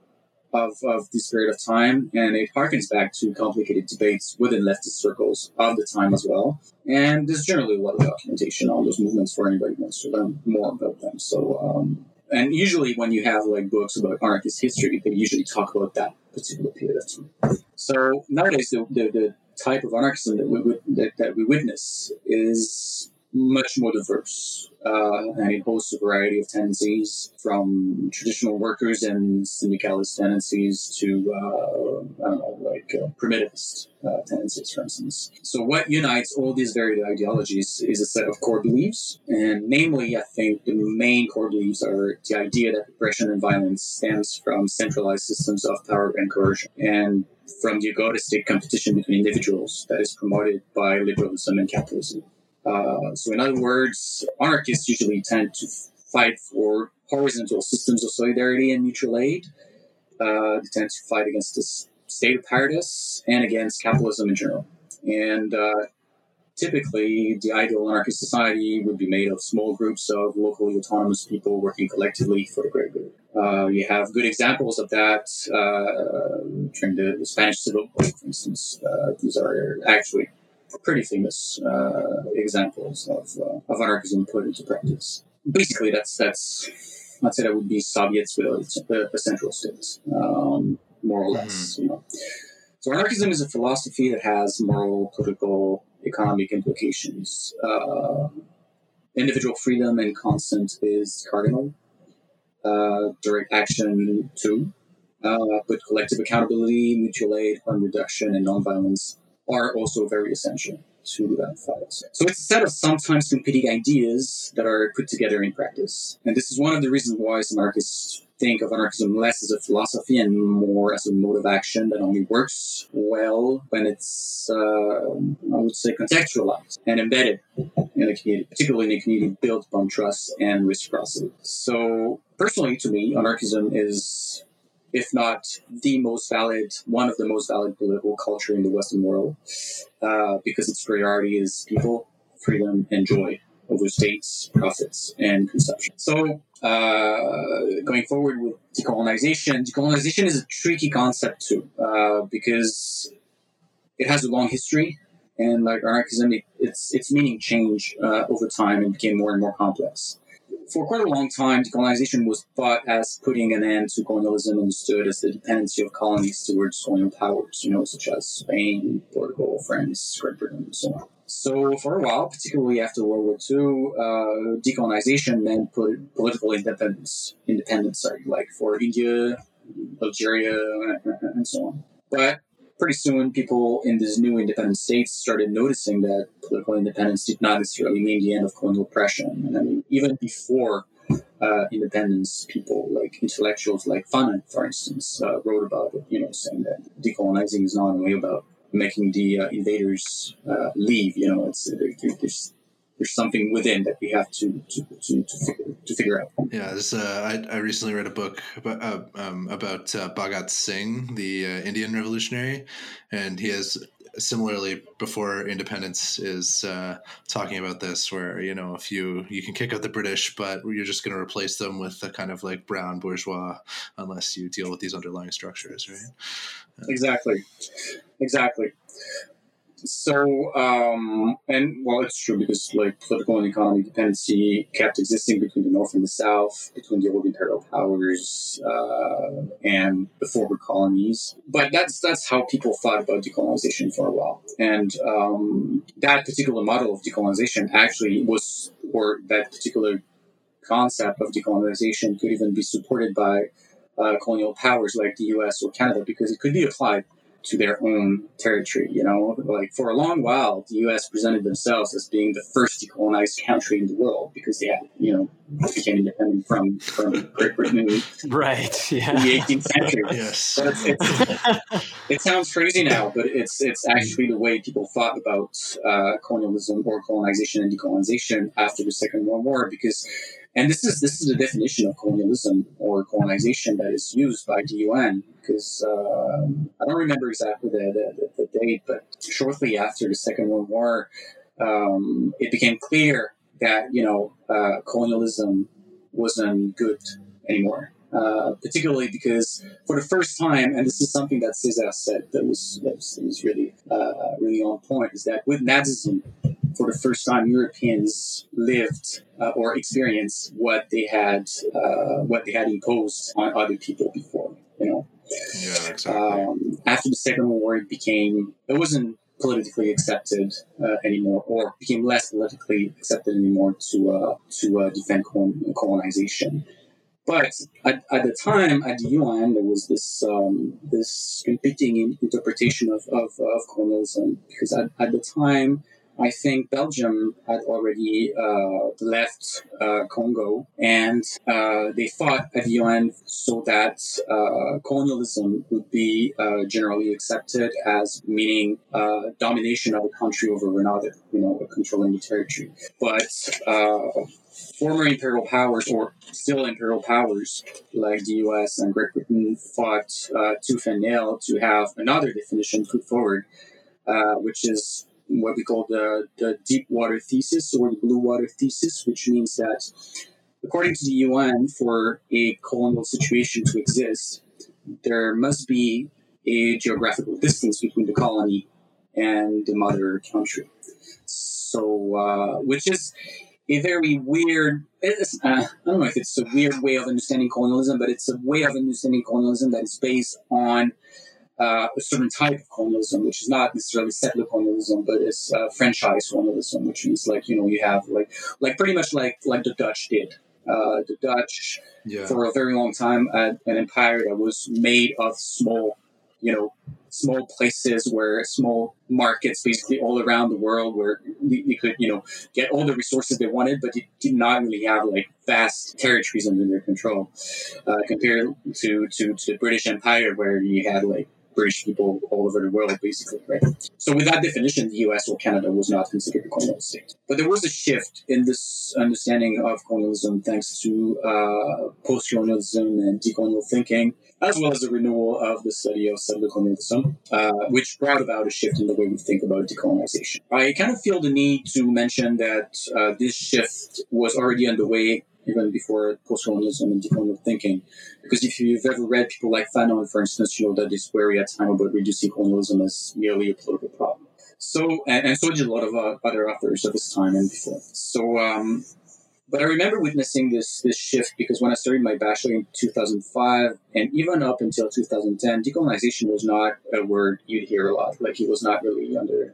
Of, of this period of time, and it harkens back to complicated debates within leftist circles of the time as well. And there's generally a lot of documentation on those movements for anybody who wants to learn more about them. So, um, and usually when you have like books about anarchist history, they usually talk about that particular period of time. So nowadays, the, the, the type of anarchism that we that, that we witness is much more diverse, uh, and it hosts a variety of tendencies, from traditional workers and syndicalist tendencies to, uh, I don't know, like uh, primitivist uh, tendencies, for instance. So what unites all these varied ideologies is a set of core beliefs, and namely, I think the main core beliefs are the idea that repression and violence stems from centralized systems of power and coercion, and from the egotistic competition between individuals that is promoted by liberalism and capitalism. Uh, so in other words, anarchists usually tend to f- fight for horizontal systems of solidarity and mutual aid. Uh, they tend to fight against this state of paradise and against capitalism in general. And uh, typically, the ideal anarchist society would be made of small groups of locally autonomous people working collectively for the greater good. Uh, you have good examples of that uh, during the, the Spanish Civil War, for instance. Uh, these are actually pretty famous uh, examples of uh, of anarchism put into practice. Basically, that's that's I'd say that would be Soviets without a central state, um, more or less. Mm-hmm. You know, so anarchism is a philosophy that has moral, political, economic implications. Uh, individual freedom and consent is cardinal. Uh, direct action too, uh, but collective accountability, mutual aid, harm reduction, and nonviolence are also very essential to that fight. So it's a set of sometimes competing ideas that are put together in practice. And this is one of the reasons why some anarchists think of anarchism less as a philosophy and more as a mode of action that only works well when it's, uh, I would say, contextualized and embedded in a community, particularly in a community built on trust and reciprocity. So personally, to me, anarchism is, if not the most valid, one of the most valid political culture in the Western world, uh, because its priority is people, freedom, and joy over states, profits, and consumption. So uh, going forward with decolonization, decolonization is a tricky concept too, uh, because it has a long history. and like anarchism, it, its its meaning changed uh, over time and became more and more complex. For quite a long time, decolonization was thought as putting an end to colonialism, understood as the dependency of colonies towards colonial powers, you know, such as Spain, Portugal, France, Great Britain, and so on. So for a while, particularly after World War Two, uh, decolonization meant political independence, independence, sorry, like for India, Algeria, and so on. But pretty soon, people in these new independent states started noticing that political independence did not necessarily mean the end of colonial oppression. And I mean, even before uh, independence, people like intellectuals like Fanon, for instance, uh, wrote about it, you know, saying that decolonizing is not only about making the uh, invaders uh, leave. You know, it's there, there's there's something within that we have to to to to figure, to figure out. Yeah, this, uh, I I recently read a book about uh, um, about uh, Bhagat Singh, the uh, Indian revolutionary, and he has similarly before independence is uh, talking about this, where you know if you you can kick out the British, but you're just going to replace them with a kind of like brown bourgeois unless you deal with these underlying structures, right? Uh, exactly. Exactly. So, um, and well, it's true because like political and economic dependency kept existing between the North and the South, between the old imperial powers uh, and the former colonies. But that's that's how people thought about decolonization for a while. And um, that particular model of decolonization actually was, or that particular concept of decolonization could even be supported by uh, colonial powers like the U S or Canada because it could be applied to their own territory, you know? Like, for a long while, the U S presented themselves as being the first decolonized country in the world because they had, you know, became independent from, from Great Britain in right, yeah. the eighteenth century. Yes. But it's, it's, it sounds crazy now, but it's it's actually the way people thought about uh, colonialism or colonization and decolonization after the Second World War because... And this is this is the definition of colonialism or colonization that is used by the U N because uh, I don't remember exactly the, the, the date, but shortly after the Second World War, um, it became clear that you know uh, colonialism wasn't good anymore, uh, particularly because for the first time, and this is something that César said that was that was, that was really uh, really on point, is that with Nazism, for the first time, Europeans lived uh, or experienced what they had, uh, what they had imposed on other people before. You know, yeah, exactly. Um, after the Second World War, it became it wasn't politically accepted uh, anymore, or became less politically accepted anymore to uh, to uh, defend colonization. But at, at the time, at the U N, there was this um, this competing interpretation of of, of colonialism because at, at the time. I think Belgium had already uh, left uh, Congo, and uh, they fought at the U N so that uh, colonialism would be uh, generally accepted as meaning uh, domination of a country over another, you know, controlling the territory. But uh, former imperial powers, or still imperial powers, like the U S and Great Britain, fought uh, tooth and nail to have another definition put forward, uh, which is what we call the, the deep water thesis or the blue water thesis, which means that according to the U N, for a colonial situation to exist, there must be a geographical distance between the colony and the mother country. So, uh, which is a very weird, it's, uh, I don't know if it's a weird way of understanding colonialism, but it's a way of understanding colonialism that is based on Uh, a certain type of colonialism, which is not necessarily settler colonialism, but it's uh, franchise colonialism, which means like you know you have like like pretty much like like the Dutch did. Uh, the Dutch yeah. for a very long time had an empire that was made of small, you know, small places where small markets, basically all around the world, where you could you know get all the resources they wanted, but they did not really have like vast territories under their control uh, compared to to to the British Empire, where you had like British people all over the world, basically, right? So with that definition, the U S or Canada was not considered a colonial state. But there was a shift in this understanding of colonialism thanks to uh, post-colonialism and decolonial thinking, as well as the renewal of the study of settler colonialism, uh, which brought about a shift in the way we think about decolonization. I kind of feel the need to mention that uh, this shift was already underway even before post-colonialism and decolonial thinking. Because if you've ever read people like Fanon, for instance, you know that they swear at time about reducing colonialism as merely a political problem. So, and, and so did a lot of uh, other authors of this time and before. So, um, but I remember witnessing this this shift, because when I started my bachelor in two thousand five, and even up until two thousand ten, decolonization was not a word you'd hear a lot. Like, it was not really under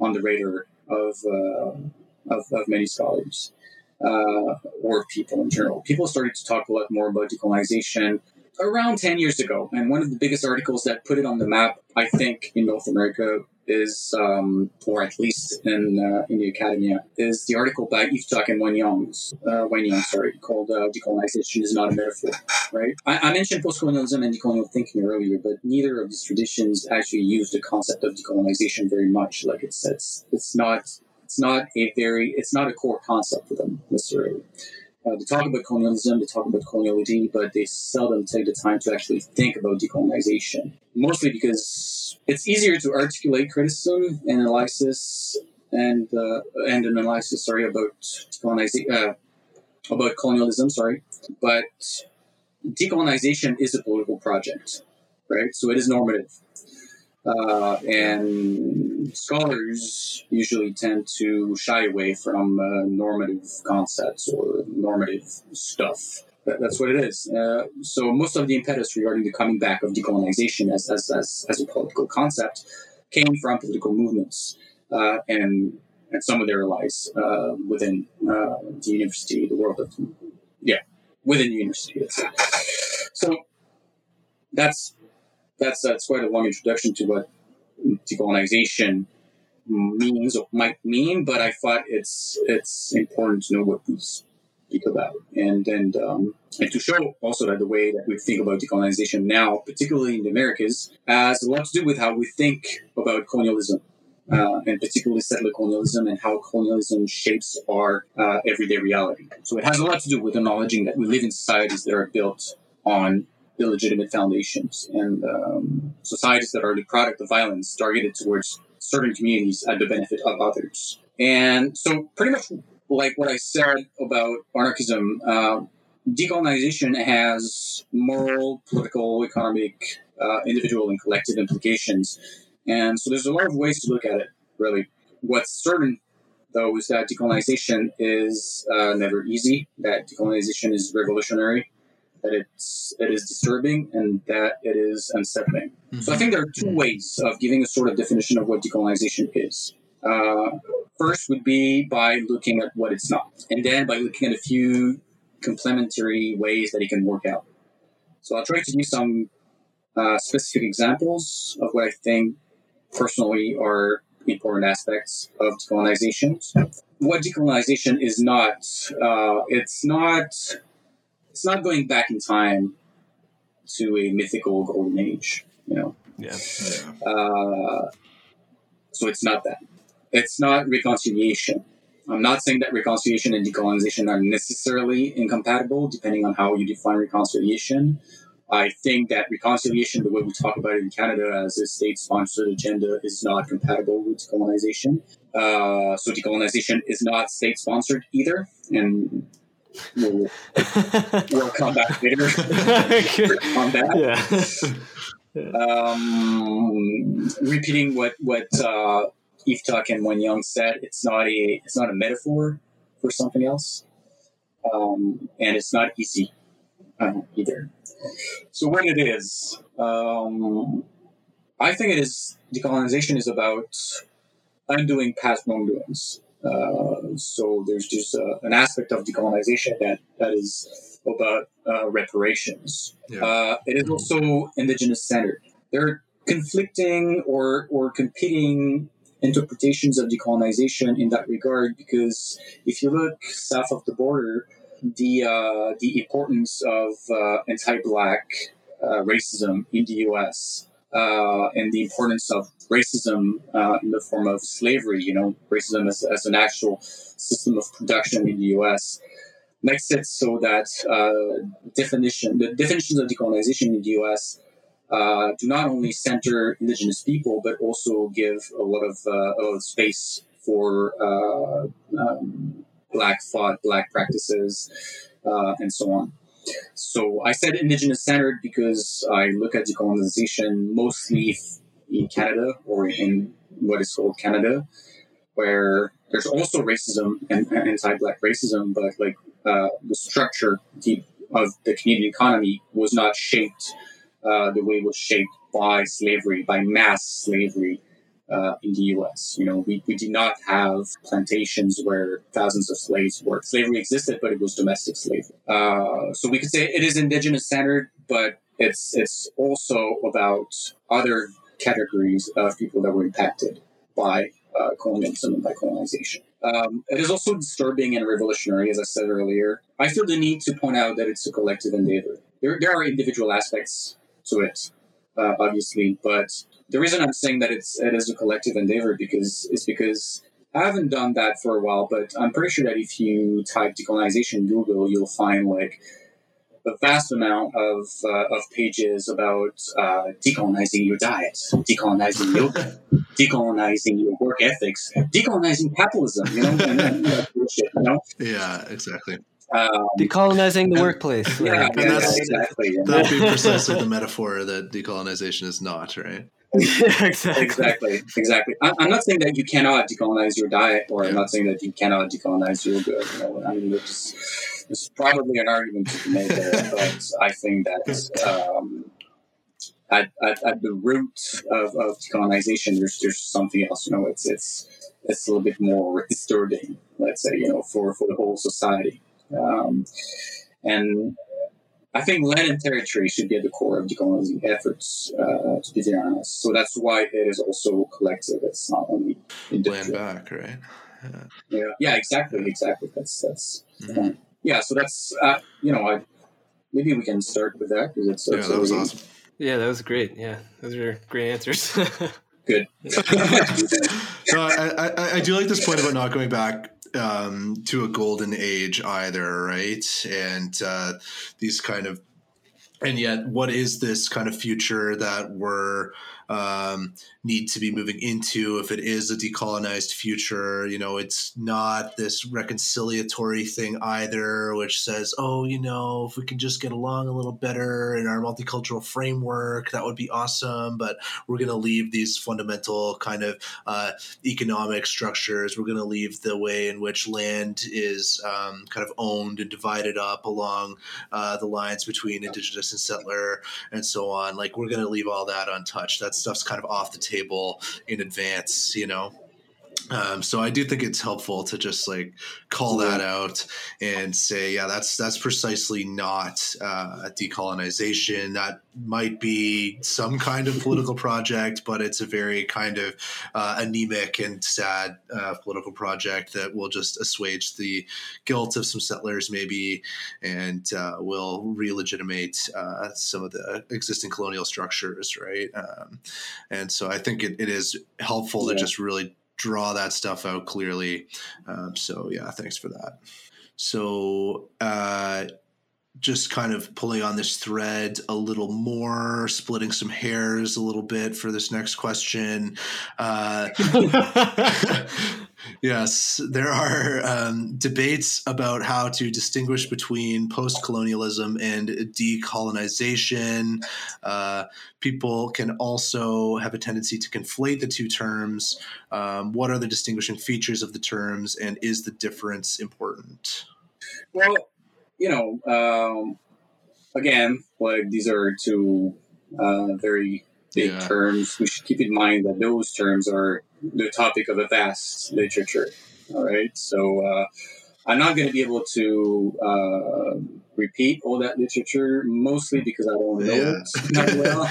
on the radar of uh, of, of many scholars uh, or people in general. People started to talk a lot more about decolonization around ten years ago, and one of the biggest articles that put it on the map, I think, in North America is, um, or at least in uh, in the academia, is the article by Tuck and Wayne Yang, uh, Wayne Yang, sorry, called uh, "Decolonization is Not a Metaphor." Right? I, I mentioned postcolonialism and decolonial thinking earlier, but neither of these traditions actually use the concept of decolonization very much. Like, it's it's it's not it's not a very it's not a core concept for them necessarily. Uh, they talk about colonialism, they talk about coloniality, but they seldom take the time to actually think about decolonization. Mostly because it's easier to articulate criticism and analysis and uh, and an analysis, sorry, about decolonization, uh, about colonialism, sorry. But decolonization is a political project, right? So it is normative, uh, and scholars usually tend to shy away from uh, normative concepts or normative stuff. That, that's what it is. Uh, so most of the impetus regarding the coming back of decolonization as as as, as a political concept came from political movements uh, and and some of their allies uh, within uh, the university, the world of yeah, within the university. That's it. So that's that's that's quite a long introduction to what decolonization means or might mean, but I thought it's it's important to know what we speak about, and and um, and to show also that the way that we think about decolonization now, particularly in the Americas, has a lot to do with how we think about colonialism, uh, and particularly settler colonialism, and how colonialism shapes our uh, everyday reality. So it has a lot to do with acknowledging that we live in societies that are built on illegitimate foundations, and um, societies that are the product of violence targeted towards certain communities at the benefit of others. And so pretty much like what I said about anarchism, uh, decolonization has moral, political, economic, uh, individual, and collective implications. And so there's a lot of ways to look at it, really. What's certain, though, is that decolonization is uh, never easy, that decolonization is revolutionary, that it's, it is disturbing, and that it is unsettling. Mm-hmm. So I think there are two ways of giving a sort of definition of what decolonization is. Uh, first would be by looking at what it's not, and then by looking at a few complementary ways that it can work out. So I'll try to use some uh, specific examples of what I think personally are important aspects of decolonization. What decolonization is not, uh, it's not... It's not going back in time to a mythical golden age, you know. Yeah. yeah. Uh, so it's not that. It's not reconciliation. I'm not saying that reconciliation and decolonization are necessarily incompatible, depending on how you define reconciliation. I think that reconciliation, the way we talk about it in Canada as a state-sponsored agenda, is not compatible with decolonization. Uh, so decolonization is not state-sponsored either, and We'll, we'll come back later on that. Yeah. Yeah. Um, repeating what what uh, Tuck and Wayne Yang said, it's not a it's not a metaphor for something else, um, and it's not easy uh, either. So when it is, um, I think it is decolonization is about undoing past wrongdoings. Uh, so there's just uh, an aspect of decolonization that, that is about uh, reparations. Yeah. Uh, it is also indigenous-centered. There are conflicting or, or competing interpretations of decolonization in that regard, because if you look south of the border, the uh, the importance of uh, anti-Black uh, racism in the U S uh, and the importance of racism uh, in the form of slavery, you know, racism as, as an actual system of production in the U S makes it so that uh, definition, the definitions of decolonization in the U S uh, do not only center indigenous people, but also give a lot of, uh, a lot of space for uh, um, Black thought, Black practices, uh, and so on. So I said indigenous-centered because I look at decolonization mostly in Canada or in what is sold Canada, where there's also racism and, and anti-Black racism, but like uh, the structure the, of the Canadian economy was not shaped uh, the way it was shaped by slavery, by mass slavery uh, in the U S. You know, we, we did not have plantations where thousands of slaves worked. Slavery existed, but it was domestic slavery. Uh, so we could say it is indigenous centered, but it's it's also about other categories of people that were impacted by uh, colonialism and by colonization. Um, it is also disturbing and revolutionary, as I said earlier. I feel the need to point out that it's a collective endeavor. There, there are individual aspects to it, uh, obviously, but the reason I'm saying that it's it is a collective endeavor because is because I haven't done that for a while, but I'm pretty sure that if you type decolonization in Google, you'll find like a vast amount of uh, of pages about uh, decolonizing your diet, decolonizing yoga, decolonizing your work ethics, decolonizing capitalism. You know, and, and, uh, bullshit, you know? Yeah, exactly. Um, decolonizing the and, workplace. Yeah, right. And that's, yeah, exactly. Yeah. That would be precisely the metaphor that decolonization is not, right? exactly. exactly, exactly. I'm not saying that you cannot decolonize your diet, or yeah. I'm not saying that you cannot decolonize yoga. You know, I mean, there's, there's probably an argument to be made there, but I think that um, at, at, at the root of, of decolonization, there's there's something else. You know, it's it's it's a little bit more disturbing, let's say, you know, for, for the whole society, um, and. I think land and territory should be at the core of decolonizing efforts, uh, to be very honest. So that's why it is also collective. It's not only individual. Land back, right? Yeah. Yeah. Yeah. Exactly. Exactly. That's that's. Mm-hmm. Um, yeah. So that's uh, you know, I, maybe we can start with that because it's. Yeah, that was awesome. Yeah, that was great. Yeah, those are great answers. Good. So I, I I do like this point about not going back. Um, to a golden age either, right? And uh, these kind of, and yet what is this kind of future that we're um, need to be moving into if it is a decolonized future? You know, it's not this reconciliatory thing either, which says, oh, you know, if we can just get along a little better in our multicultural framework, that would be awesome. But we're going to leave these fundamental kind of uh, economic structures. We're going to leave the way in which land is um, kind of owned and divided up along uh, the lines between indigenous and settler and so on. Like, we're going to leave all that untouched. That stuff's kind of off the table in advance, you know? Um, so I do think it's helpful to just like call that out and say, yeah, that's, that's precisely not uh, decolonization. That might be some kind of political project, but it's a very kind of uh, anemic and sad uh, political project that will just assuage the guilt of some settlers maybe, and uh, will re-legitimate uh, some of the existing colonial structures. Right. Um, and so I think it, it is helpful yeah. to just really draw that stuff out clearly. Um, so yeah, thanks for that. So uh, just kind of pulling on this thread a little more, splitting some hairs a little bit for this next question. Uh, yes, there are um, debates about how to distinguish between post-colonialism and decolonization. Uh, people can also have a tendency to conflate the two terms. Um, what are the distinguishing features of the terms, and is the difference important? Well, you know, um, again, like these are two uh, very big yeah. terms. We should keep in mind that those terms are the topic of a vast literature. All right. So uh, I'm not going to be able to uh, repeat all that literature, mostly because I don't know yeah. it that well.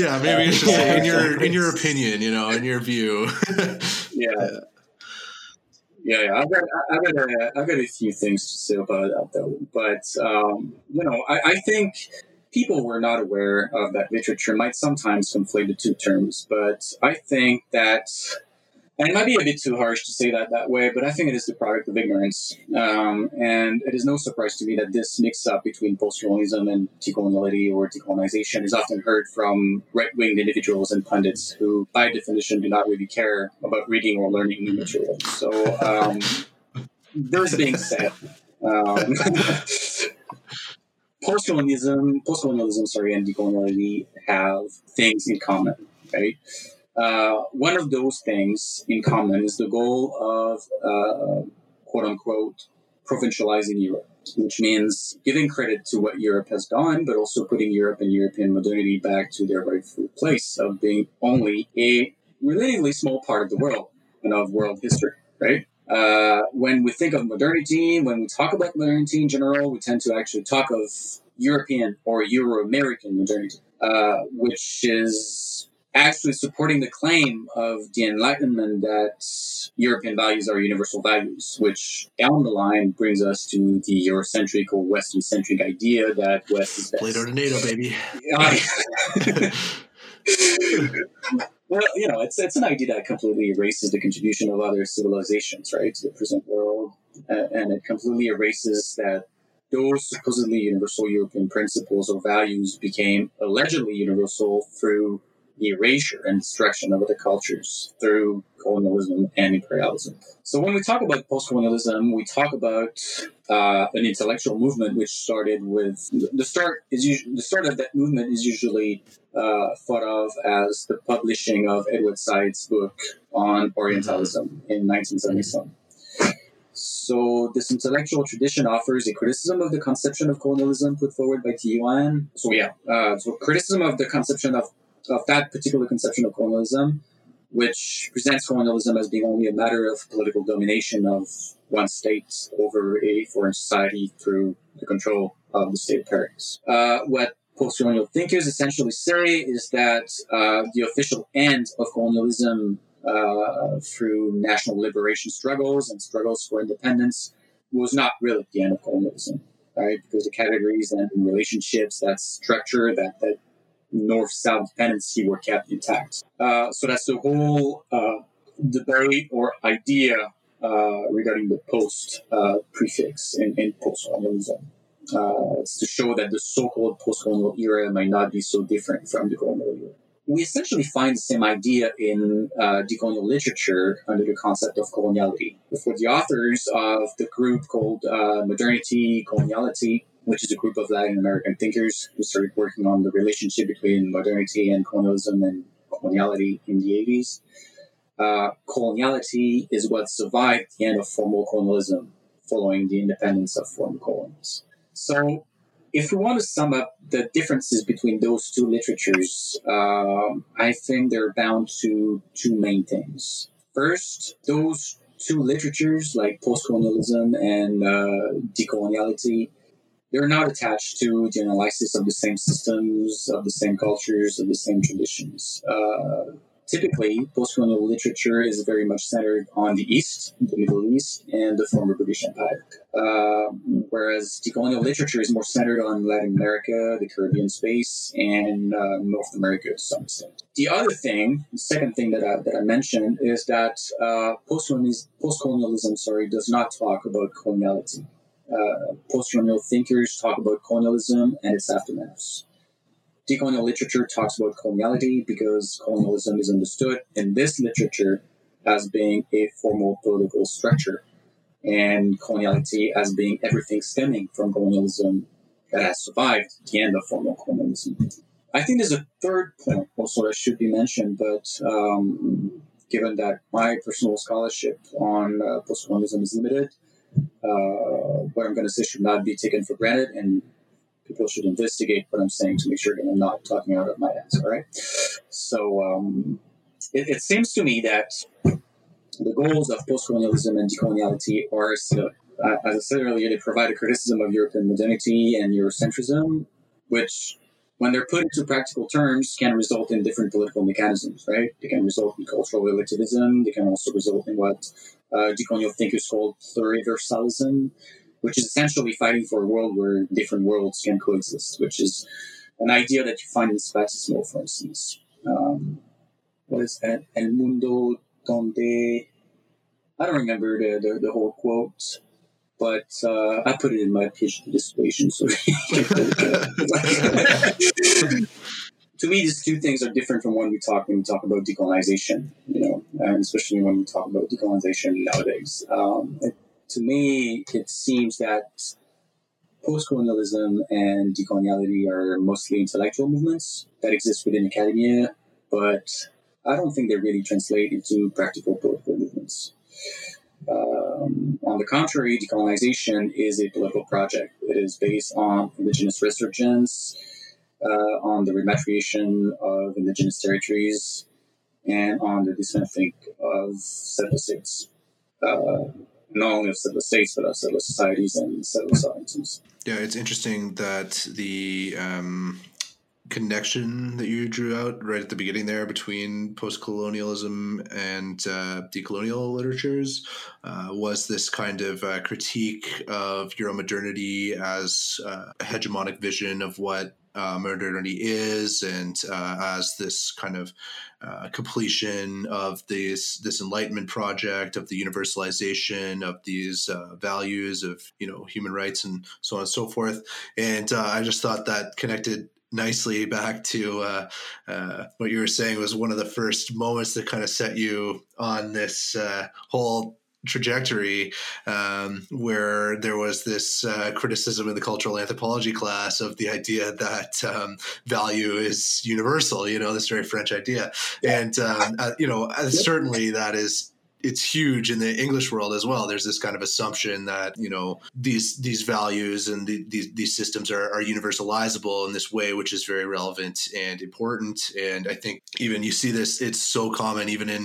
yeah, maybe it's just yeah. in your in your opinion, you know, in your view. yeah. Yeah, yeah, I've got, I've got, a, I've got a few things to say about that, though. But, um, you know, I, I think people who are not aware of that literature might sometimes conflate the two terms. But I think that, and it might be a bit too harsh to say that that way, but I think it is the product of ignorance. Um, and it is no surprise to me that this mix-up between post-colonialism and decoloniality or decolonization is often heard from right-wing individuals and pundits who, by definition, do not really care about reading or learning new material. So, um, those being said, um, post-colonialism, post-colonialism, sorry, and decoloniality have things in common, right? Uh, one of those things in common is the goal of, uh, quote-unquote, provincializing Europe, which means giving credit to what Europe has done, but also putting Europe and European modernity back to their rightful place of being only a relatively small part of the world and of world history, right? Uh, when we think of modernity, when we talk about modernity in general, we tend to actually talk of European or Euro-American modernity, uh, which is actually supporting the claim of the Enlightenment that European values are universal values, which down the line brings us to the Eurocentric or Western-centric idea that West is best. Plato to NATO, baby. Well, you know, it's it's an idea that completely erases the contribution of other civilizations, right, to the present world, uh, and it completely erases that those supposedly universal European principles or values became allegedly universal through the erasure and destruction of other cultures through colonialism and imperialism. So when we talk about post-colonialism, we talk about uh, an intellectual movement which started with the start is usually, the start of that movement is usually uh, thought of as the publishing of Edward Said's book on Orientalism in nineteen seventy-seven. So this intellectual tradition offers a criticism of the conception of colonialism put forward by T U N. So yeah, uh, so criticism of the conception of of that particular conception of colonialism, which presents colonialism as being only a matter of political domination of one state over a foreign society through the control of the state parents. Uh, what post-colonial thinkers essentially say is that uh, the official end of colonialism uh, through national liberation struggles and struggles for independence was not really the end of colonialism, right? Because the categories and relationships, that structure, that that North-South dependency were kept intact. Uh, so that's the whole uh, debate or idea uh, regarding the post uh, prefix in, in post-colonialism. Uh, it's to show that the so-called post-colonial era might not be so different from the colonial era. We essentially find the same idea in uh, decolonial literature under the concept of coloniality. For the authors of the group called uh, Modernity, Coloniality, which is a group of Latin American thinkers who started working on the relationship between modernity and colonialism and coloniality in the eighties. Uh, coloniality is what survived the end of formal colonialism following the independence of former colonies. So if we want to sum up the differences between those two literatures, uh, I think they're bound to two main things. First, those two literatures, like post-colonialism and uh, decoloniality, they're not attached to the analysis of the same systems, of the same cultures, of the same traditions. Uh, typically, post-colonial literature is very much centered on the East, the Middle East, and the former British Empire. Uh, whereas decolonial literature is more centered on Latin America, the Caribbean space, and uh, North America to some extent. The other thing, the second thing that I, that I mentioned, is that uh, post-colonialism, post-colonialism sorry, does not talk about coloniality. Uh, post-colonial thinkers talk about colonialism and its aftermaths. Decolonial literature talks about coloniality because colonialism is understood in this literature as being a formal political structure, and coloniality as being everything stemming from colonialism that has survived the end of formal colonialism. I think there's a third point also that should be mentioned, but um, given that my personal scholarship on uh, post-colonialism is limited, Uh, what I'm going to say should not be taken for granted, and people should investigate what I'm saying to make sure that I'm not talking out of my ass, all right? So um, it, it seems to me that the goals of post-colonialism and decoloniality are, so, uh, as I said earlier, they provide a criticism of European modernity and Eurocentrism, which, when they're put into practical terms, can result in different political mechanisms, right? They can result in cultural relativism. They can also result in what Uh, decolonial thinkers called pluriversalism, which is essentially fighting for a world where different worlds can coexist, which is an idea that you find in Spazismo, for instance. Um, what is that? El mundo donde... I don't remember the, the, the whole quote, but uh, I put it in my PhD dissertation, so... To me, these two things are different from when we talk when we talk about decolonization, you know, and especially when we talk about decolonization nowadays. Um, it, to me, it seems that post-colonialism and decoloniality are mostly intellectual movements that exist within academia, but I don't think they really translate into practical political movements. Um, on the contrary, decolonization is a political project. It is based on indigenous resurgence, uh, on the rematriation of indigenous territories, and on the dismantling of settler states. Uh, not only of settler states, but of settler societies and settler sovereignties. Yeah, it's interesting that the um, connection that you drew out right at the beginning there between post-colonialism and uh, decolonial literatures uh, was this kind of uh, critique of Euromodernity as uh, a hegemonic vision of what Uh, modernity is, and uh, as this kind of uh, completion of this this Enlightenment project, of the universalization of these uh, values of, you know, human rights and so on and so forth. And uh, I just thought that connected nicely back to uh, uh, what you were saying was one of the first moments that kind of set you on this uh, whole trajectory, um, where there was this uh, criticism in the cultural anthropology class of the idea that um, value is universal, you know, this very French idea. And, um, uh, you know, certainly that is, it's huge in the English world as well. There's this kind of assumption that, you know, these these values and the, these these systems are, are universalizable in this way, which is very relevant and important. And I think even you see this, it's so common even in,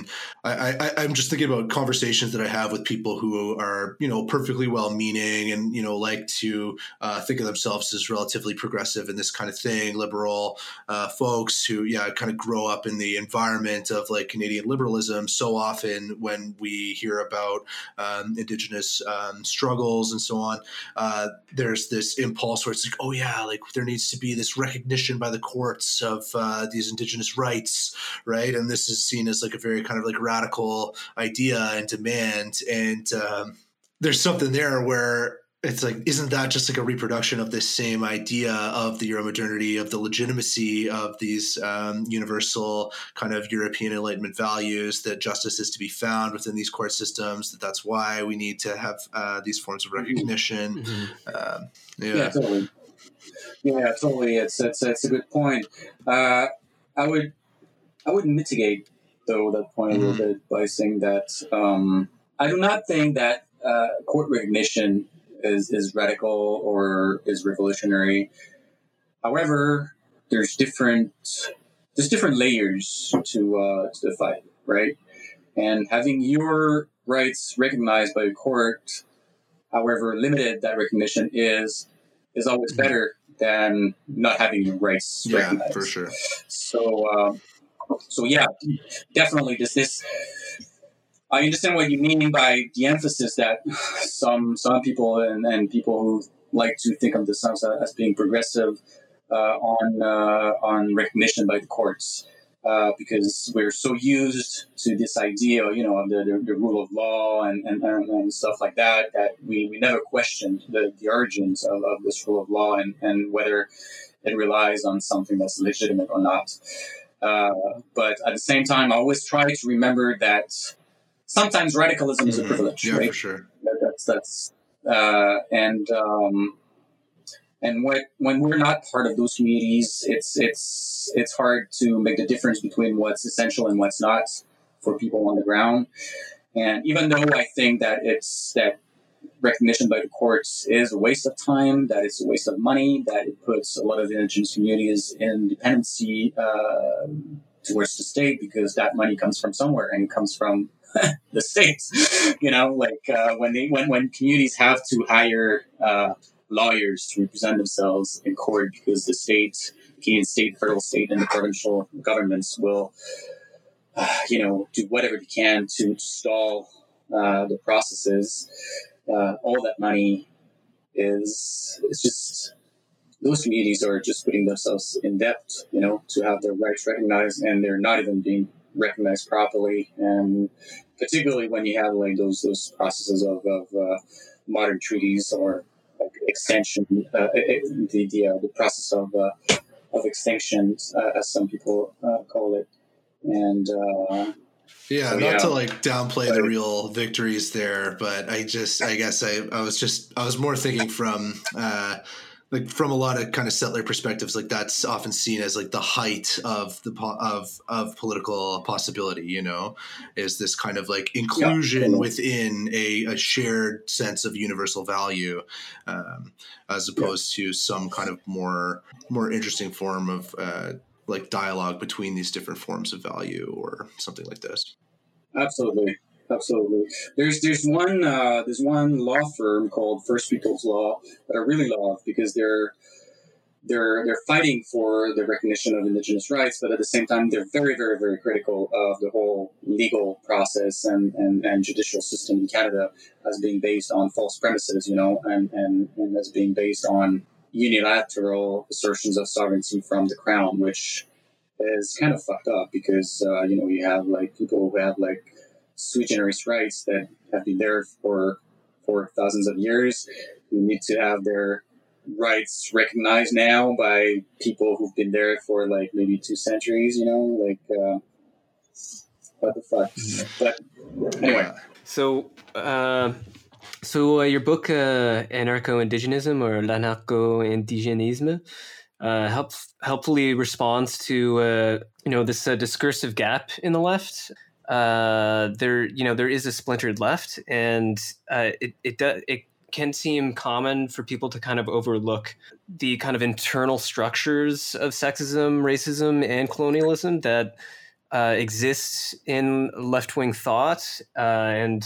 I, I, I'm just thinking about conversations that I have with people who are, you know, perfectly well-meaning and, you know, like to uh, think of themselves as relatively progressive and this kind of thing, liberal uh, folks who, yeah, kind of grow up in the environment of like Canadian liberalism. So often when we hear about um, Indigenous um, struggles and so on, uh, there's this impulse where it's like, oh yeah, like there needs to be this recognition by the courts of uh, these Indigenous rights, right? And this is seen as like a very kind of like radical idea and demand. And um, there's something there where it's like, isn't that just like a reproduction of this same idea of the Euromodernity, of the legitimacy of these um, universal kind of European Enlightenment values, that justice is to be found within these court systems, that that's why we need to have uh, these forms of recognition. Mm-hmm. Um, yeah. yeah, totally. Yeah, totally. It's, it's, it's a good point. Uh, I would I would mitigate, though, that point mm-hmm. a little bit by saying that um, I do not think that uh, court recognition Is, is radical or is revolutionary. However, there's different there's different layers to uh, to the fight, right? And having your rights recognized by a court, however limited that recognition is, is always better than not having your rights yeah, recognized. Yeah, for sure. So, um, so yeah, definitely this this. I understand what you mean by the emphasis that some some people and, and people who like to think of themselves as being progressive uh, on uh, on recognition by the courts, uh, because we're so used to this idea, you know, of the, the, the rule of law and, and, and stuff like that, that we, we never questioned the, the origins of, of this rule of law and, and whether it relies on something that's legitimate or not. Uh, but at the same time, I always try to remember that sometimes radicalism is a privilege, mm-hmm. yeah, right? For sure. That's that's uh, and um, and what, when we're not part of those communities, it's it's it's hard to make the difference between what's essential and what's not for people on the ground. And even though I think that it's that recognition by the courts is a waste of time, that it's a waste of money, that it puts a lot of indigenous communities in dependency uh, towards the state, because that money comes from somewhere and it comes from the states, you know, like uh, when they when, when communities have to hire uh, lawyers to represent themselves in court because the state, Canadian state, federal state, and the provincial governments will, uh, you know, do whatever they can to stall uh, the processes. Uh, all that money is it's just those communities are just putting themselves in debt, you know, to have their rights recognized, and they're not even being recognized properly, and particularly when you have like those those processes of, of uh, modern treaties or like extension, uh, the the, uh, the process of uh, of extinction, uh, as some people uh, call it, and. Uh, Yeah, so, not yeah. to like downplay but, the real victories there, but I just, I guess I, I was just, I was more thinking from uh, like from a lot of kind of settler perspectives, like that's often seen as like the height of the po- of of political possibility, you know, is this kind of like inclusion yeah. within a, a shared sense of universal value, um, as opposed yeah. to some kind of more more interesting form of uh, like dialogue between these different forms of value or something like this. Absolutely. Absolutely. There's there's one uh, there's one law firm called First Peoples Law that I really love because they're they're they're fighting for the recognition of Indigenous rights, but at the same time they're very very very critical of the whole legal process and, and, and judicial system in Canada as being based on false premises, you know, and, and, and as being based on unilateral assertions of sovereignty from the crown, which is kind of fucked up because uh, you know you have like people who have like sui generis rights that have been there for for thousands of years, who need to have their rights recognized now by people who've been there for like maybe two centuries, you know, like uh, what the fuck. But anyway, so uh, so uh, your book uh, Anarcho-Indigenism or L'Anarcho-Indigenisme uh, help helpfully responds to uh, you know this uh, discursive gap in the left. Uh, there, you know, there is a splintered left, and uh, it it do, it can seem common for people to kind of overlook the kind of internal structures of sexism, racism, and colonialism that uh, exist in left-wing thought. Uh, and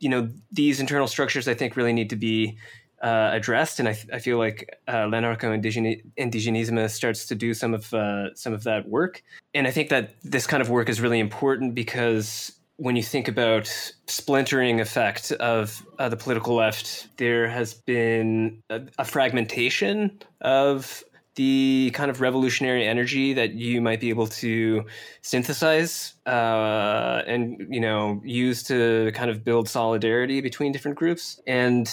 you know, these internal structures, I think, really need to be uh, addressed. And I, I feel like uh, l'anarcho-indigenisme starts to do some of uh, some of that work. And I think that this kind of work is really important because when you think about splintering effect of uh, the political left, there has been a, a fragmentation of the kind of revolutionary energy that you might be able to synthesize uh, and, you know, use to kind of build solidarity between different groups. And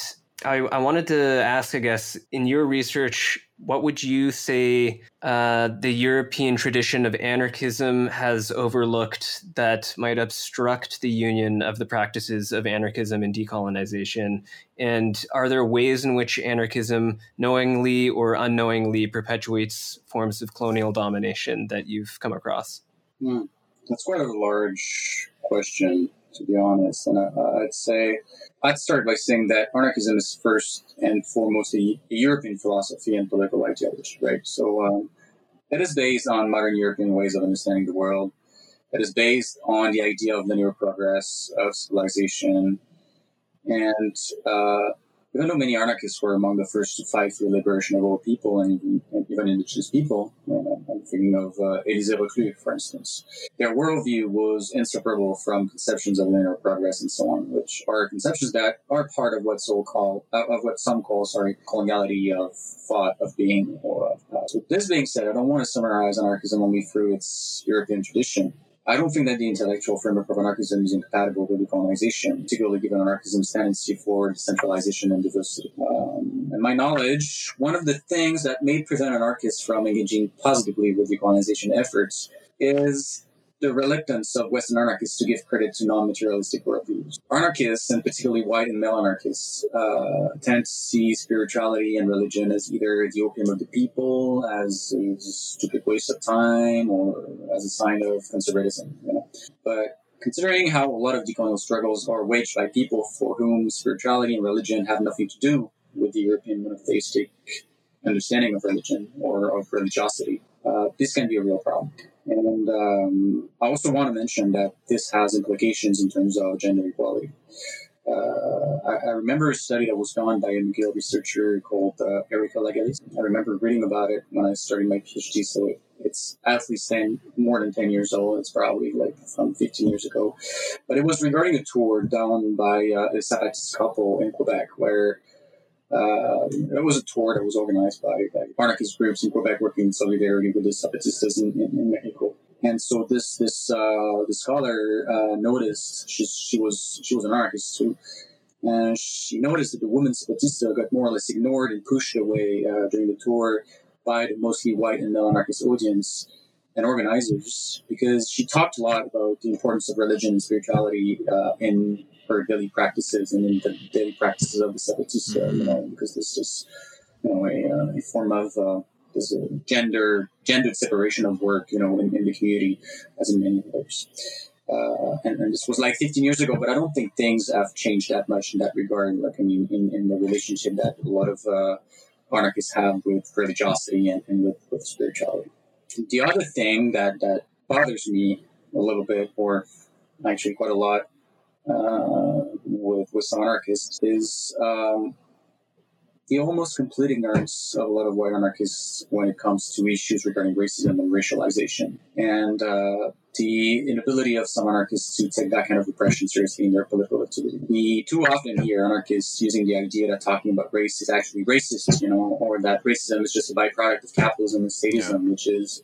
I, I wanted to ask, I guess, in your research, what would you say uh, the European tradition of anarchism has overlooked that might obstruct the union of the practices of anarchism and decolonization? And are there ways in which anarchism knowingly or unknowingly perpetuates forms of colonial domination that you've come across? Mm, that's quite a large question, to be honest. And I, I'd say, I'd start by saying that anarchism is first and foremost a European philosophy and political ideology, right? So um, it is based on modern European ways of understanding the world. It is based on the idea of linear progress, of civilization. And uh, even though many anarchists were among the first to fight for the liberation of all people and, and even indigenous people, you know, I'm thinking of uh, Élisée Reclus, for instance, their worldview was inseparable from conceptions of linear progress and so on, which are conceptions that are part of what so call uh, of what some call sorry coloniality of thought, of being, or of past. With this being said, I don't want to summarize anarchism only through its European tradition. I don't think that the intellectual framework of anarchism is incompatible with decolonization, particularly given anarchism's tendency for decentralization and diversity. Um, and my knowledge, one of the things that may prevent anarchists from engaging positively with decolonization efforts is the reluctance of Western anarchists to give credit to non-materialistic worldviews. Anarchists, and particularly white and male anarchists, uh, tend to see spirituality and religion as either the opium of the people, as a stupid waste of time, or as a sign of conservatism. You know? But considering how a lot of decolonial struggles are waged by people for whom spirituality and religion have nothing to do with the European monotheistic understanding of religion or of religiosity, uh, this can be a real problem. And um, I also want to mention that this has implications in terms of gender equality. Uh, I, I remember a study that was done by a McGill researcher called uh, Erica Lagalis. I remember reading about it when I started my PhD, so it, it's at least ten, more than ten years old. It's probably like from fifteen years ago. But it was regarding a tour done by uh, a Zapatist couple in Quebec, where Uh, it was a tour that was organized by, by anarchist groups in Quebec working in solidarity with the Zapatistas in, in, in Mexico. And so this this uh, the scholar uh, noticed she she was she was an anarchist too, and she noticed that the women Zapatista got more or less ignored and pushed away uh, during the tour by the mostly white and male anarchist audience and organizers, because she talked a lot about the importance of religion and spirituality uh, in her daily practices and in the daily practices of the Zapatista, mm-hmm. you know, because this is you know, a, a form of uh, this gender, gendered separation of work, you know, in, in the community, as in many others. Uh, and, and this was like fifteen years ago, but I don't think things have changed that much in that regard. Like, I mean, in, in the relationship that a lot of uh, anarchists have with religiosity and, and with, with spirituality. The other thing that, that bothers me a little bit, or actually quite a lot, uh, with, with some anarchists is um, the almost complete ignorance of a lot of white anarchists when it comes to issues regarding racism and racialization, and uh, the inability of some anarchists to take that kind of repression seriously in their political activity. We too often hear anarchists using the idea that talking about race is actually racist, you know, or that racism is just a byproduct of capitalism and statism, yeah. which is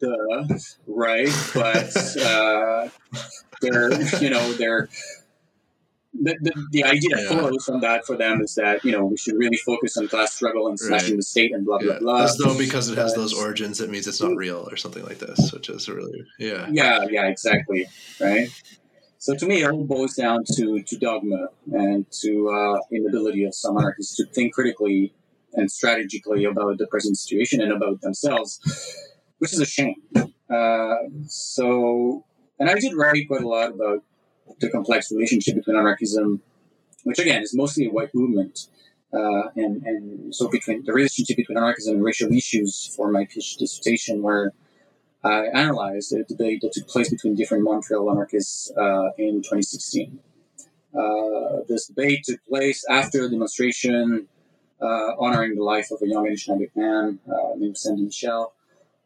duh, right? But uh, they're, you know, they're. The, the, the idea that yeah. flows from that for them is that, you know, we should really focus on class struggle and smashing right. the state and blah, blah, yeah. blah. As though because it has those origins, it means it's not real or something like this, which is really, yeah. Yeah, yeah, exactly, right? So to me, it all boils down to, to dogma and to uh, inability of some anarchists to think critically and strategically about the present situation and about themselves, which is a shame. Uh, so, and I did write quite a lot about the complex relationship between anarchism, which again is mostly a white movement, uh, and, and so between the relationship between anarchism and racial issues for my PhD dissertation, where I analyzed a debate that took place between different Montreal anarchists uh, in twenty sixteen. Uh, this debate took place after a demonstration uh, honoring the life of a young Anishinaabe man uh, named Sandy Michel,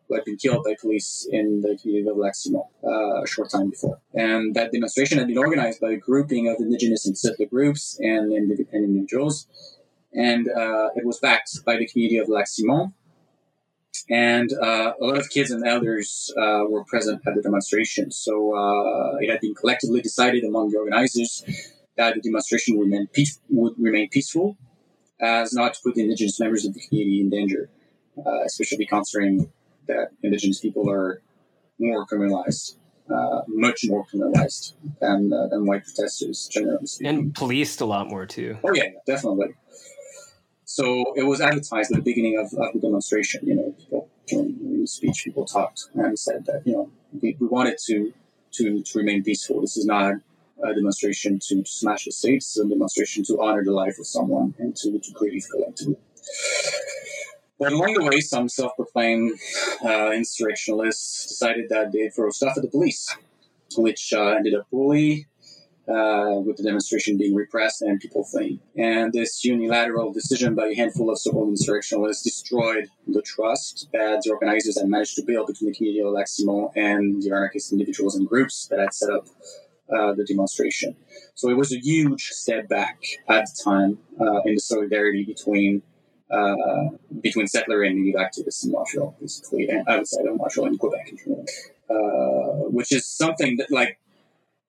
who had been killed by police in the community of Lac-Simon uh, a short time before. And that demonstration had been organized by a grouping of indigenous and settler groups and, and, and individuals. And uh, it was backed by the community of Lac-Simon. And uh, a lot of kids and elders uh, were present at the demonstration. So uh, it had been collectively decided among the organizers that the demonstration would remain, peace- would remain peaceful, as not to put the indigenous members of the community in danger, uh, especially considering that indigenous people are more criminalized, uh, much more criminalized than, uh, than white protesters, generally speaking. And policed a lot more, too. Oh, yeah, definitely. So it was advertised at the beginning of, of the demonstration, you know, people during the speech, people talked and said that, you know, we, we wanted to, to, to remain peaceful. This is not a demonstration to, to smash the state, it's a demonstration to honor the life of someone and to, to grieve collectively. But along the way, some self-proclaimed uh, insurrectionalists decided that they'd throw stuff at the police, which uh, ended up poorly, uh, with the demonstration being repressed and people fleeing. And this unilateral decision by a handful of so-called insurrectionalists destroyed the trust that the organizers had managed to build between the community of Lac-Simon and the anarchist individuals and groups that had set up uh, the demonstration. So it was a huge step back at the time uh, in the solidarity between Uh, between settler and native activists in Montreal, basically, and outside of Montreal and Quebec in general, uh, which is something that, like,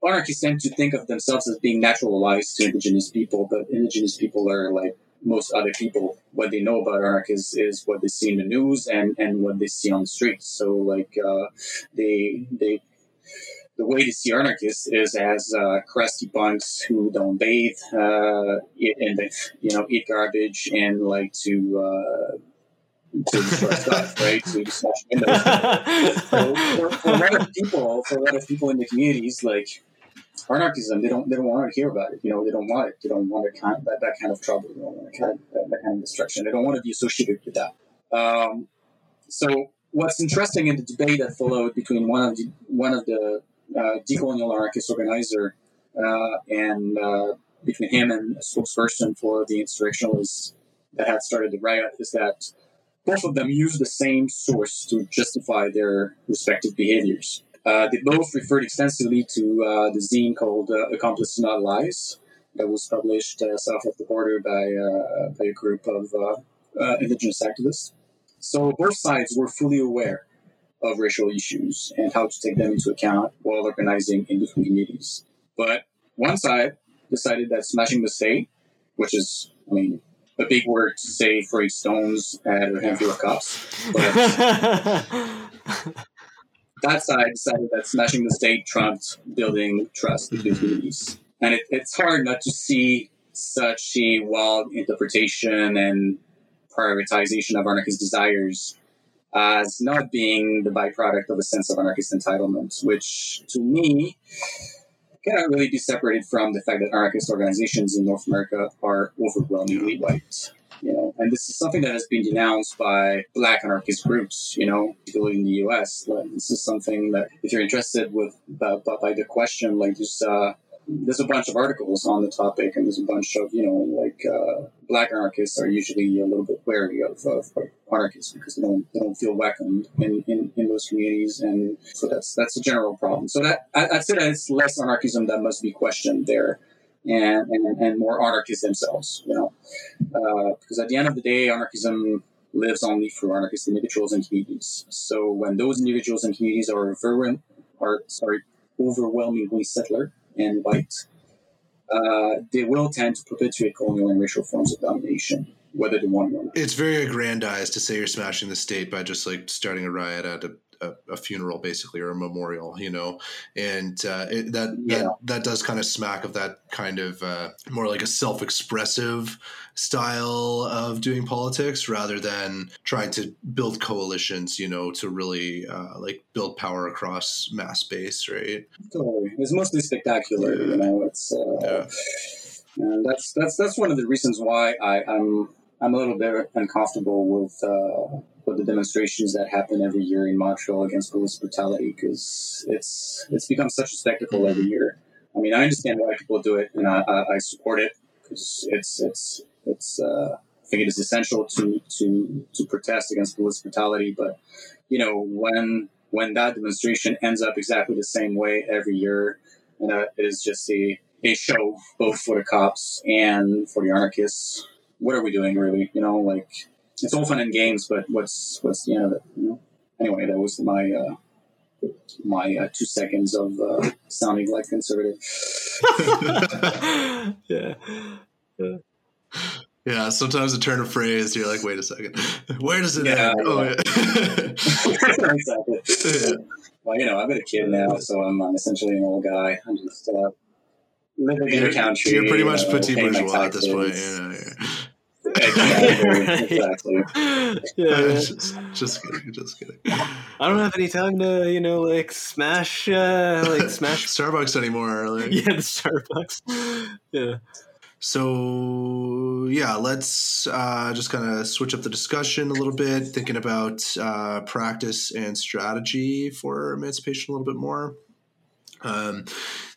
anarchists tend to think of themselves as being natural allies to indigenous people, but indigenous people are, like most other people, what they know about anarchists is what they see in the news and, and what they see on the streets. So, like, uh, they they... the way to see anarchists is as uh, crusty punks who don't bathe uh, eat, and they, you know, eat garbage and like to uh, to destroy stuff, right? To smash windows. So for, for a lot of people, for a lot of people in the communities, like anarchism, they don't they don't want to hear about it. You know, they don't want it. They don't want that kind of, that, that kind of trouble. They don't want that kind of, that, that kind of destruction. They don't want to be associated with that. Um, so what's interesting in the debate that followed between one of the one of the Uh, decolonial anarchist organizer uh, and uh, between him and a spokesperson for the insurrectionalists that had started the riot is that both of them used the same source to justify their respective behaviors. Uh, they both referred extensively to uh, the zine called uh, Accomplices Not Lies that was published uh, south of the border by, uh, by a group of uh, uh, indigenous activists. So both sides were fully aware of racial issues and how to take them into account while organizing in different communities. But one side decided that smashing the state, which is, I mean, a big word to say for stones at a handful of cops, but that side decided that smashing the state trumped building trust between communities. And it, it's hard not to see such a wild interpretation and prioritization of anarchist desires as not being the byproduct of a sense of anarchist entitlement, which to me cannot really be separated from the fact that anarchist organizations in North America are overwhelmingly white. You know, and this is something that has been denounced by Black anarchist groups, you know, particularly in the U S. Like, this is something that, if you're interested with by, by the question, like there's uh, there's a bunch of articles on the topic, and there's a bunch of, you know, like uh, Black anarchists are usually a little bit wary of, of, of anarchists because they don't they don't feel welcomed in, in, in those communities, and so that's that's a general problem. So that I, I'd say that it's less anarchism that must be questioned there. And, and and more anarchists themselves, you know, uh, because at the end of the day, anarchism lives only through anarchist individuals and communities. So when those individuals and communities are overwhelm, are sorry, overwhelmingly settler and white, uh, they will tend to perpetuate colonial and racial forms of domination, whether they want it or not. It's very aggrandized to say you're smashing the state by just like starting a riot at a. a funeral basically, or a memorial, you know, and uh, it, that, yeah. that that does kind of smack of that kind of uh, more like a self-expressive style of doing politics rather than trying to build coalitions, you know, to really uh, like build power across mass space, right? Totally. It's mostly spectacular, yeah. you know, it's uh, yeah. and that's, that's, that's one of the reasons why I, I'm, I'm a little bit uncomfortable with uh, with the demonstrations that happen every year in Montreal against police brutality, because it's it's become such a spectacle every year. I mean, I understand why people do it, and I, I support it because it's it's it's uh, I think it is essential to to to protest against police brutality. But you know, when when that demonstration ends up exactly the same way every year, and uh, it is just a a show both for the cops and for the anarchists. What are we doing, really? You know, like it's all fun and games, but what's what's the end of it? You know. Anyway, that was my uh, my uh, two seconds of uh, sounding like conservative. yeah. yeah, yeah. Sometimes a turn of phrase, you're like, wait a second, where does it yeah, end? Yeah. Oh, yeah. exactly. Yeah. Well, you know, I've been a kid now, so I'm uh, essentially an old guy. I'm just uh, living you're, in the country. You're pretty much uh, petit bourgeois at this point. Yeah. yeah. Exactly. exactly. Yeah, just, just kidding, just kidding. I don't have any time to, you know, like smash, uh, like smash Starbucks anymore. Like. Yeah, the Starbucks. Yeah. So yeah, let's uh, just kind of switch up the discussion a little bit, thinking about uh, practice and strategy for emancipation a little bit more. Um,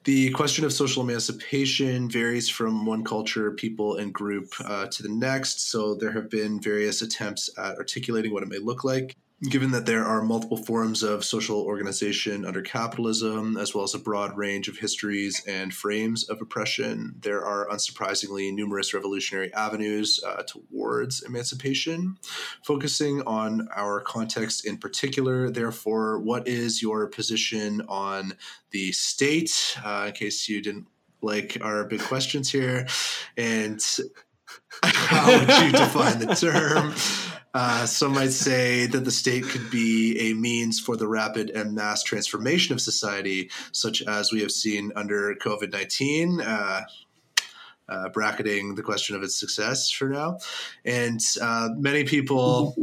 the question of social emancipation varies from one culture, people, and group uh, to the next. So there have been various attempts at articulating what it may look like. Given that there are multiple forms of social organization under capitalism, as well as a broad range of histories and frames of oppression, there are unsurprisingly numerous revolutionary avenues uh, towards emancipation. Focusing on our context in particular, therefore, what is your position on the state, uh, in case you didn't like our big questions here, and how would you define the term? Uh, some might say that the state could be a means for the rapid and mass transformation of society, such as we have seen under covid nineteen, uh, uh, bracketing the question of its success for now. And uh, many people,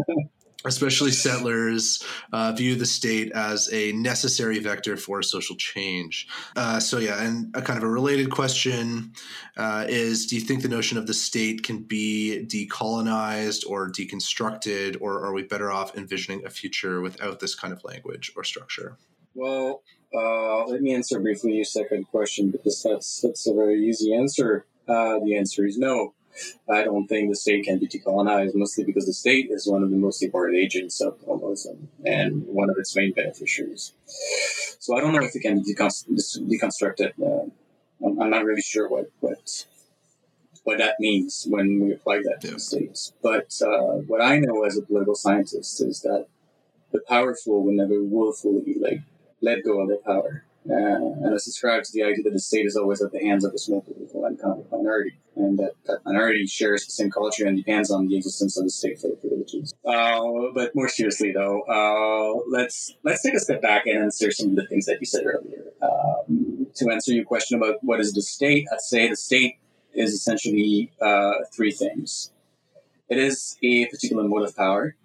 especially settlers, uh, view the state as a necessary vector for social change. Uh, so yeah, and a kind of a related question uh, is, do you think the notion of the state can be decolonized or deconstructed, or are we better off envisioning a future without this kind of language or structure? Well, uh, let me answer briefly your second question, because that's, that's a very easy answer. Uh, the answer is no. I don't think the state can be decolonized, mostly because the state is one of the most important agents of colonialism and one of its main beneficiaries. So I don't know if it can be deconstructed. Uh, I'm not really sure what, what what that means when we apply that to the states. But uh, what I know as a political scientist is that the powerful will never willfully like let go of their power. Uh, and I subscribe to the idea that the state is always at the hands of a small political and economic minority, and that, that minority shares the same culture and depends on the existence of the state for the privileges. Uh, but more seriously, though, uh, let's let's take a step back and answer some of the things that you said earlier. Um, to answer your question about what is the state, I'd say the state is essentially uh, three things. It is a particular mode of power.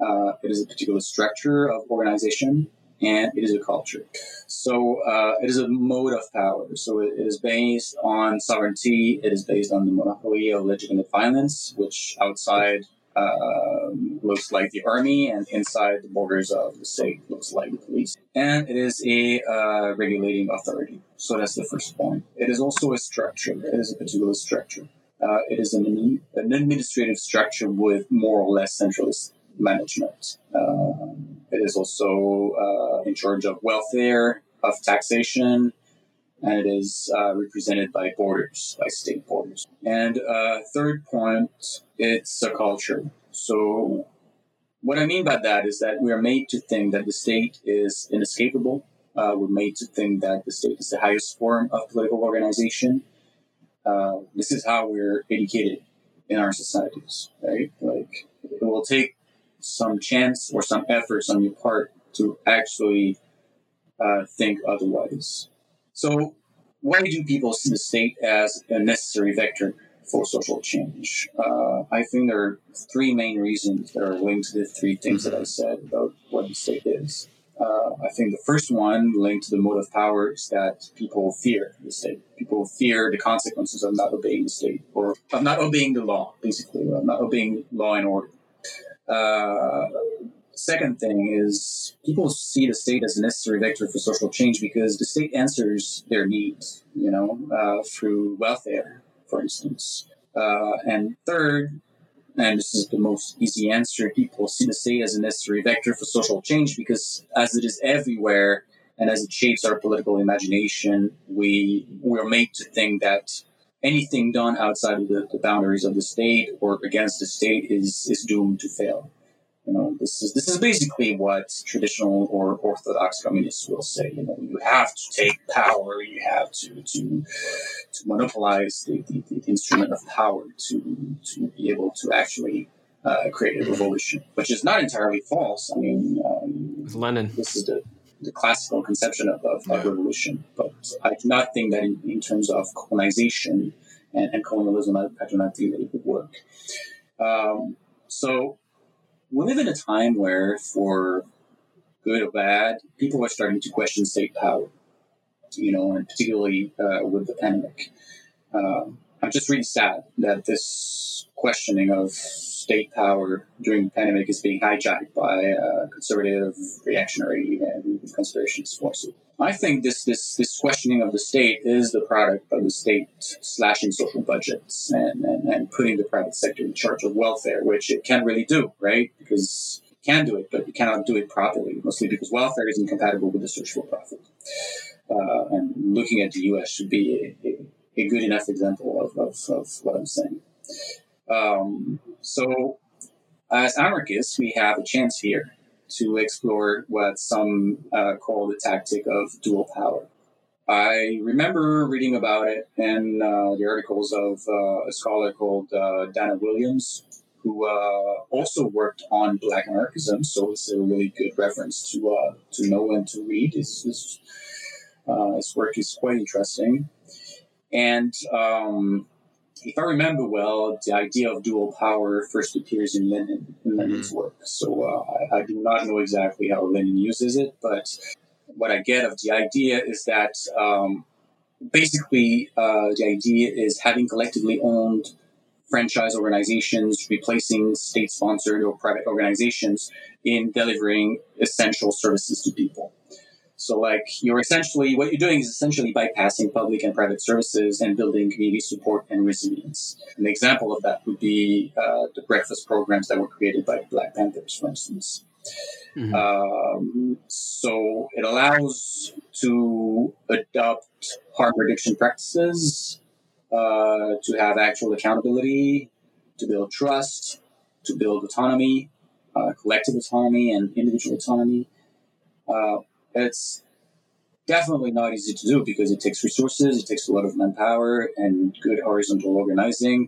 Uh, it is a particular structure of organization, and it is a culture. So uh, it is a mode of power. So it, it is based on sovereignty. It is based on the monopoly of legitimate violence, which outside um, looks like the army, and inside the borders of the state looks like the police. And it is a uh, regulating authority. So that's the first point. It is also a structure. It is a particular structure. Uh, it is an, an administrative structure with more or less centralized management. Um, it is also uh, in charge of welfare, of taxation, and it is uh, represented by borders, by state borders. And uh, third point, it's a culture. So what I mean by that is that we are made to think that the state is inescapable. Uh, we're made to think that the state is the highest form of political organization. Uh, this is how we're educated in our societies, right? Like, it will take some chance or some efforts on your part to actually uh, think otherwise. So why do people see the state as a necessary vector for social change? Uh, I think there are three main reasons that are linked to the three things that I said about what the state is. Uh, I think the first one linked to the mode of power is that people fear the state. People fear the consequences of not obeying the state or of not obeying the law, basically, of not obeying law and order. Uh, second thing is people see the state as a necessary vector for social change because the state answers their needs, you know, uh, through welfare, for instance. Uh, and third, and this is the most easy answer, people see the state as a necessary vector for social change because as it is everywhere and as it shapes our political imagination, we we are made to think that anything done outside of the, the boundaries of the state or against the state is, is doomed to fail. You know, this is this is basically what traditional or orthodox communists will say. You know, you have to take power, you have to to, to monopolize the, the, the instrument of power to to be able to actually uh, create a revolution, which is not entirely false. I mean, um, with Lenin, this is the. the classical conception of, of, of revolution. But I do not think that in, in terms of colonization and, and colonialism, I, I do not think that it would work. Um, so we live in a time where, for good or bad, people are starting to question state power, you know, and particularly uh, with the pandemic. Um, I'm just really sad that this questioning of state power during the pandemic is being hijacked by uh, conservative, reactionary, and conspirationist forces. I think this, this this questioning of the state is the product of the state slashing social budgets and, and, and putting the private sector in charge of welfare, which it can't really do, right? Because it can do it, but it cannot do it properly, mostly because welfare is incompatible with the search for profit. Uh, and looking at the U S should be a, a, a good enough example of, of, of what I'm saying. Um, so as anarchists, we have a chance here to explore what some uh, call the tactic of dual power. I remember reading about it in uh, the articles of uh, a scholar called uh, Dana Williams, who uh, also worked on Black anarchism. So it's a really good reference to uh, to know and to read. His, his, uh, his work is quite interesting. And... Um, If I remember well, the idea of dual power first appears in Lenin, in Lenin's mm-hmm. work. So uh, I, I do not know exactly how Lenin uses it, but what I get of the idea is that um, basically uh, the idea is having collectively owned franchise organizations replacing state-sponsored or private organizations in delivering essential services to people. So, like, you're essentially, what you're doing is essentially bypassing public and private services and building community support and resilience. An example of that would be uh, the breakfast programs that were created by Black Panthers, for instance. Mm-hmm. Um, so it allows to adopt harm reduction practices, uh, to have actual accountability, to build trust, to build autonomy, uh, collective autonomy and individual autonomy. Uh, It's definitely not easy to do because it takes resources, it takes a lot of manpower and good horizontal organizing.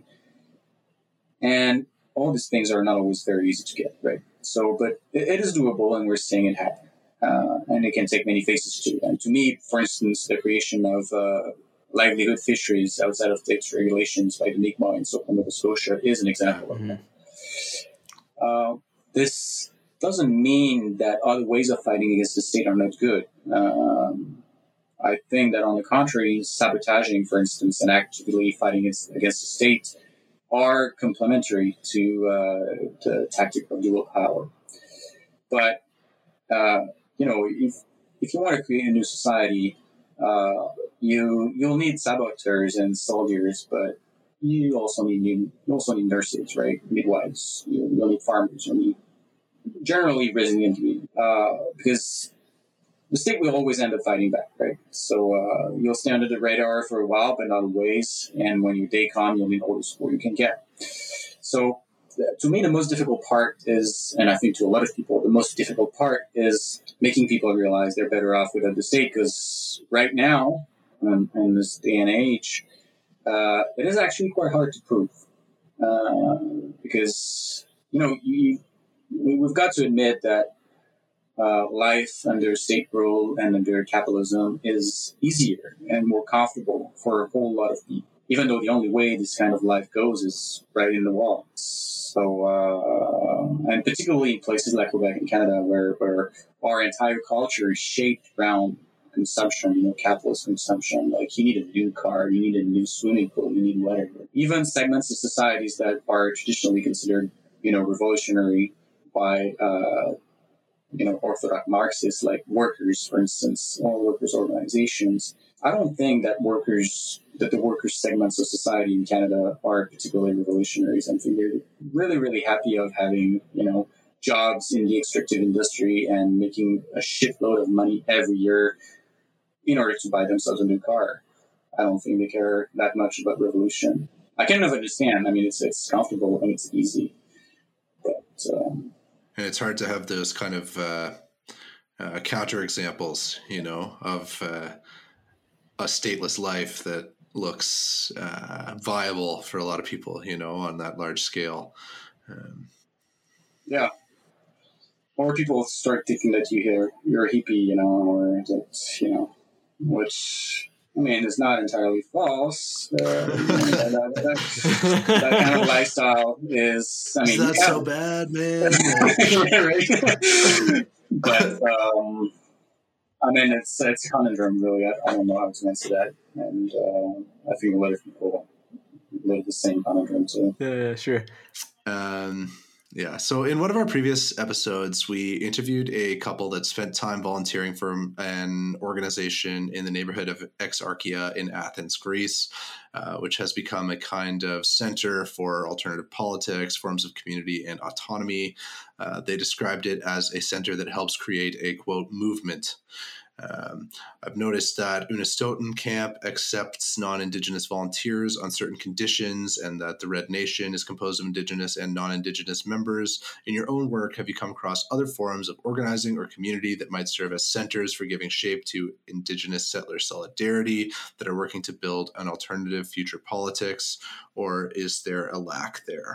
And all these things are not always very easy to get, right? So, but it, it is doable and we're seeing it happen. Uh, and it can take many faces too. And to me, for instance, the creation of uh, livelihood fisheries outside of tax regulations by the Mi'kmaq in Southern Nova Scotia is an example of mm-hmm. that. Uh, this doesn't mean that other ways of fighting against the state are not good. Um, I think that, on the contrary, sabotaging, for instance, and actively fighting against, against the state are complementary to uh, the tactic of dual power. But, uh, you know, if, if you want to create a new society, uh, you, you'll need saboteurs and soldiers, but you also need you also need nurses, right? Midwives. You, you need farmers. You need generally resilient people, uh, because the state will always end up fighting back, right? So uh, you'll stay under the radar for a while, but not always. And when your day comes, you'll need all the support you can get. So to me, the most difficult part is, and I think to a lot of people, the most difficult part is making people realize they're better off without the state, because right now, um, in this day and age, Uh, it is actually quite hard to prove, uh, because, you know, you, we've got to admit that uh, life under state rule and under capitalism is easier and more comfortable for a whole lot of people, even though the only way this kind of life goes is right in the wall. So, uh, and particularly in places like Quebec and Canada, where, where our entire culture is shaped around consumption, you know, capitalist consumption. Like, you need a new car, you need a new swimming pool, you need whatever. Even segments of societies that are traditionally considered, you know, revolutionary by, uh, you know, orthodox Marxists, like workers, for instance, all workers' organizations. I don't think that workers, that the workers' segments of society in Canada are particularly revolutionary. I think they're really, really happy of having, you know, jobs in the extractive industry and making a shitload of money every year in order to buy themselves a new car. I don't think they care that much about revolution. I kind of understand. I mean, it's it's comfortable and it's easy. But um, and it's hard to have those kind of uh, uh, counterexamples, you know, of uh, a stateless life that looks uh, viable for a lot of people, you know, on that large scale. Um, yeah. Or people start thinking that you hear, you're a hippie, you know, or that, you know, which, I mean, is not entirely false. Uh, that, that, that, that kind of lifestyle is, I mean, that's yeah. so bad, man. Right? But, um, I mean, it's it's a conundrum, really. I, I don't know how to answer that. And uh, I think a lot of people live the same conundrum, too. Yeah, yeah, sure. Um, Yeah. So in one of our previous episodes, we interviewed a couple that spent time volunteering for an organization in the neighborhood of Exarchia in Athens, Greece, uh, which has become a kind of center for alternative politics, forms of community, and autonomy. Uh, they described it as a center that helps create a, quote, movement. Um, I've noticed that Unistoten Camp accepts non-Indigenous volunteers on certain conditions, and that the Red Nation is composed of Indigenous and non-Indigenous members. In your own work, have you come across other forms of organizing or community that might serve as centers for giving shape to Indigenous settler solidarity that are working to build an alternative future politics, or is there a lack there?